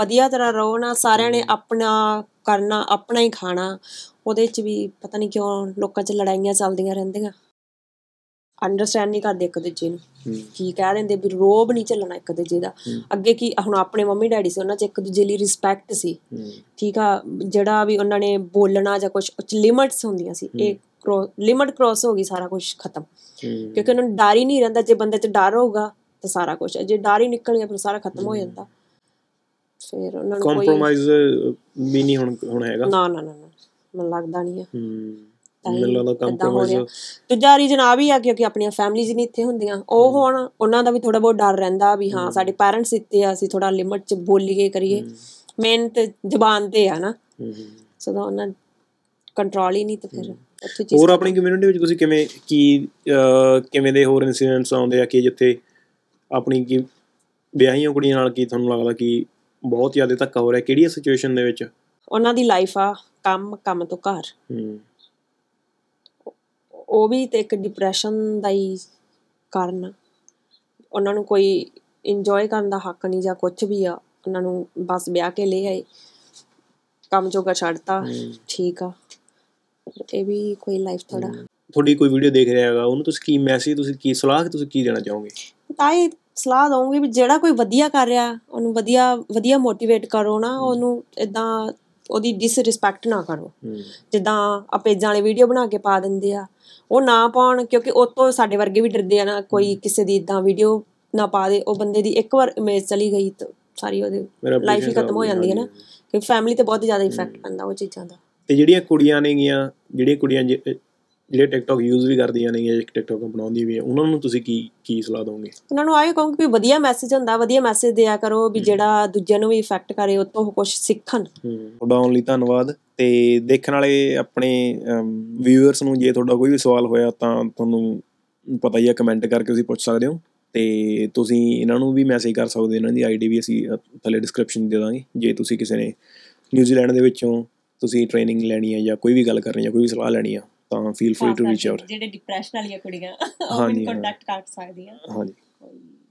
ਵਧੀਆ ਤਰ੍ਹਾਂ ਰਹੋ ਨਾ। ਸਾਰਿਆਂ ਨੇ ਆਪਣਾ ਕਰਨਾ, ਆਪਣਾ ਹੀ ਖਾਣਾ। ਉਹਦੇ 'ਚ ਵੀ ਪਤਾ ਨਹੀਂ ਕਿਉਂ ਲੋਕਾਂ 'ਚ ਲੜਾਈਆਂ ਚੱਲਦੀਆਂ ਰਹਿੰਦੀਆਂ, ਅੰਡਰਸਟੈਂਡ ਨਹੀਂ ਕਰਦੇ ਇੱਕ ਦੂਜੇ ਨੂੰ। ਕੀ ਕਹਿ ਦਿੰਦੇ ਵੀ ਰੋਬ ਨਹੀਂ ਚੱਲਣਾ ਇੱਕ ਦੂਜੇ ਦਾ। ਅੱਗੇ ਕੀ ਹੁਣ ਆਪਣੇ ਮੰਮੀ ਡੈਡੀ ਸੀ ਉਹਨਾਂ 'ਚ ਇੱਕ ਦੂਜੇ ਲਈ ਰਿਸਪੈਕਟ ਸੀ, ਠੀਕ ਆ। ਜਿਹੜਾ ਵੀ ਉਹਨਾਂ ਨੇ ਬੋਲਣਾ ਜਾਂ ਕੁਛ ਉਹ 'ਚ ਲਿਮਿਟਸ ਹੁੰਦੀਆਂ ਸੀ। ਇਹ ਲਿਮਿਟ ਕ੍ਰੋਸ ਹੋ ਗਈ, ਸਾਰਾ ਕੁਛ ਖਤਮ, ਕਿਉਂਕਿ ਉਹਨਾਂ ਨੂੰ ਡਰ ਹੀ ਨਹੀਂ ਰਹਿੰਦਾ। ਜੇ ਬੰਦੇ 'ਚ ਡਰ ਹੋਊਗਾ ਤਾਂ ਸਾਰਾ ਕੁਛ, ਜੇ ਡਰ ਹੀ ਨਿਕਲ ਗਿਆ ਫਿਰ ਸਾਰਾ ਖਤਮ ਹੋ ਜਾਂਦਾ। ਫਿਰ ਉਹਨਾਂ ਨੂੰ ਕੰਪਰੋਮਾਈਜ਼ ਵੀ ਨਹੀਂ ਹੁਣ ਹੈਗਾ। ਨਾ ਨਾ ਨਾ ਮੈਨੂੰ ਲੱਗਦਾ ਨਹੀਂ ਆ। ਦੂਜਾ ਰੀਜਨ ਆ ਵੀ ਆ ਕਿਉਂਕਿ ਆਪਣੀਆਂ ਫੈਮਲੀਜ਼ ਨਹੀਂ ਇੱਥੇ ਹੁੰਦੀਆਂ, ਉਹ ਹੁਣ ਉਹਨਾਂ ਦਾ ਵੀ ਥੋੜਾ ਬਹੁਤ ਡਰ ਰਹਿੰਦਾ ਵੀ ਹਾਂ ਸਾਡੇ ਪੇਰੈਂਟਸ ਇੱਥੇ ਆ, ਅਸੀਂ ਥੋੜਾ ਲਿਮਿਟ 'ਚ ਬੋਲੀਏ ਕਰੀਏ। ਮੇਨ ਤੇ ਜ਼ਬਾਨ ਤੇ ਆ ਨਾ, ਸਦਾ ਉਹਨਾਂ ਕੰਟਰੋਲ ਹੀ ਨਹੀਂ। ਤੇ ਫਿਰ ਉੱਥੇ ਹੋਰ ਆਪਣੀ ਕਮਿਊਨਿਟੀ ਵਿੱਚ ਤੁਸੀਂ ਕਿਵੇਂ ਦੇ ਹੋਰ ਇਨਸੀਡੈਂਟਸ ਆਉਂਦੇ ਆ ਕਿ ਜਿੱਥੇ ਆਪਣੀ ਕੀ ਵਿਆਹੀਆਂ ਕੁੜੀਆਂ ਨਾਲ ਕੀ ਤੁਹਾਨੂੰ ਲੱਗਦਾ ਕਿ ਬਹੁਤ ਜ਼ਿਆਦਾ ਧੱਕਾ ਹੋ ਰਿਹਾ, ਕਿਹੜੀ ਸਿਚੁਏਸ਼ਨ ਦੇ ਵਿੱਚ? ਉਹਨਾਂ ਦੀ ਲਾਈਫ ਆ ਕੰਮ ਤੋਂ ਘਰ, ਉਹ ਵੀ ਤੇ ਇੱਕ ਡਿਪਰੈਸ਼ਨ ਦਾ ਹੀ ਕਾਰਨ ਆ। ਉਹਨਾਂ ਨੂੰ ਕੋਈ ਇੰਜੋਏ ਕਰਨ ਦਾ ਹੱਕ ਨਹੀਂ ਜਾਂ ਕੁਛ ਵੀ ਆ। ਉਹਨਾਂ ਨੂੰ ਬਸ ਵਿਆਹ ਕੇ ਲੈ ਆਏ, ਕੰਮ ਜੋਗਾ ਛੱਡਤਾ, ਠੀਕ ਆ। ਇਹ ਵੀ ਕੋਈ ਲਾਈਫ ਥੋੜਾ। ਤੁਹਾਡੀ ਕੋਈ ਵੀਡੀਓ ਦੇਖ ਰਿਹਾ ਹੈਗਾ ਉਹਨੂੰ ਤੁਸੀਂ ਕੀ ਮੈਸੇਜ, ਤੁਸੀਂ ਕੀ ਸਲਾਹ, ਤੁਸੀਂ ਕੀ ਦੇਣਾ ਚਾਹੋਗੇ? ਤਾਂ ਇਹ ਸਲਾਹ ਦਊਂਗੀ ਵੀ ਜਿਹੜਾ ਕੋਈ ਵਧੀਆ ਕਰ ਰਿਹਾ ਉਹਨੂੰ ਵਧੀਆ ਵਧੀਆ ਮੋਟੀਵੇਟ ਕਰੋ ਨਾ, ਉਹਨੂੰ ਇੱਦਾਂ ਉਹਦੀ ਡਿਸਰਿਸਪੈਕਟ ਨਾ ਕਰੋ। ਜਿੱਦਾਂ ਆ ਪੇਜਾਂ ਵਾਲੇ ਵੀਡੀਓ ਬਣਾ ਕੇ ਪਾ ਦਿੰਦੇ ਆ, ਉਹ ਨਾ ਪਾਉਣ, ਕਿਉਂਕਿ ਉਹ ਤੋਂ ਸਾਡੇ ਵਰਗੇ ਵੀ ਡਰਦੇ ਆ ਨਾ। ਕੋਈ ਕਿਸੇ ਦੀ ਇੱਦਾਂ ਵੀਡੀਓ ਨਾ ਪਾ ਦੇ, ਉਹ ਬੰਦੇ ਦੀ ਇੱਕ ਵਾਰ ਇਮੇਜ ਚਲੀ ਗਈ ਤਾਂ ਸਾਰੀ ਉਹਦੀ ਲਾਈਫ ਹੀ ਖਤਮ ਹੋ ਜਾਂਦੀ ਹੈ ਨਾ। ਕਿਉਂਕਿ ਫੈਮਿਲੀ 'ਤੇ ਬਹੁਤ ਜ਼ਿਆਦਾ ਇਫੈਕਟ ਪੈਂਦਾ ਉਹ ਚੀਜ਼ਾਂ ਦਾ। ਅਤੇ ਜਿਹੜੀਆਂ ਕੁੜੀਆਂ ਨੇਗੀਆਂ, ਜਿਹੜੇ ਟਿਕਟੋਕ ਯੂਜ਼ ਵੀ ਕਰਦੀਆਂ ਨੇਗੀਆਂ, ਟਿਕਟੋਕ ਬਣਾਉਂਦੀਆਂ ਵੀ, ਉਹਨਾਂ ਨੂੰ ਤੁਸੀਂ ਕੀ ਸਲਾਹ ਦੋਗੇ? ਉਹਨਾਂ ਨੂੰ ਆਏ ਕਹੋਗੇ ਵੀ ਵਧੀਆ ਮੈਸੇਜ ਹੁੰਦਾ, ਵਧੀਆ ਮੈਸੇਜ ਦਿਆ ਕਰੋ ਵੀ ਜਿਹੜਾ ਦੂਜਿਆਂ ਨੂੰ ਵੀ ਇਫੈਕਟ ਕਰੇ, ਉਹ ਤੋਂ ਕੁਛ ਸਿੱਖਣ। ਤੁਹਾਡਾ ਆਉਣ ਲਈ ਧੰਨਵਾਦ। ਤੇ ਦੇਖਣ ਵਾਲੇ ਆਪਣੇ ਵਿਊਅਰਸ ਨੂੰ ਜੇ ਤੁਹਾਡਾ ਕੋਈ ਵੀ ਸਵਾਲ ਹੋਇਆ ਤਾਂ ਤੁਹਾਨੂੰ ਪਤਾ ਹੀ ਆ, ਕਮੈਂਟ ਕਰਕੇ ਤੁਸੀਂ ਪੁੱਛ ਸਕਦੇ ਹੋ। ਤੇ ਤੁਸੀਂ ਇਹਨਾਂ ਨੂੰ ਵੀ ਮੈਸੇਜ ਕਰ ਸਕਦੇ, ਇਹਨਾਂ ਦੀ ਆਈਡੀ ਵੀ ਅਸੀਂ ਥੱਲੇ ਡਿਸਕ੍ਰਿਪਸ਼ਨ 'ਚ ਦੇ ਦਾਂਗੇ। ਜੇ ਤੁਸੀਂ ਕਿਸੇ ਨੇ ਨਿਊਜ਼ੀਲੈਂਡ ਦੇ ਵਿੱਚੋਂ ਤੁਸੀਂ ਟ੍ਰੇਨਿੰਗ ਲੈਣੀ ਹੈ ਜਾਂ ਕੋਈ ਵੀ ਗੱਲ ਕਰਨੀ ਹੈ, ਕੋਈ ਵੀ ਸਲਾਹ ਲੈਣੀ ਆ, ਤਾਂ feel free to reach out. ਜਿਹੜੇ ਡਿਪਰੈਸ਼ਨ ਵਾਲੀਆਂ ਕੁੜੀਆਂ ਉਹ ਮੈਨੂੰ ਕੰਟੈਕਟ ਕਰ ਸਕਦੀਆਂ। ਹਾਂਜੀ।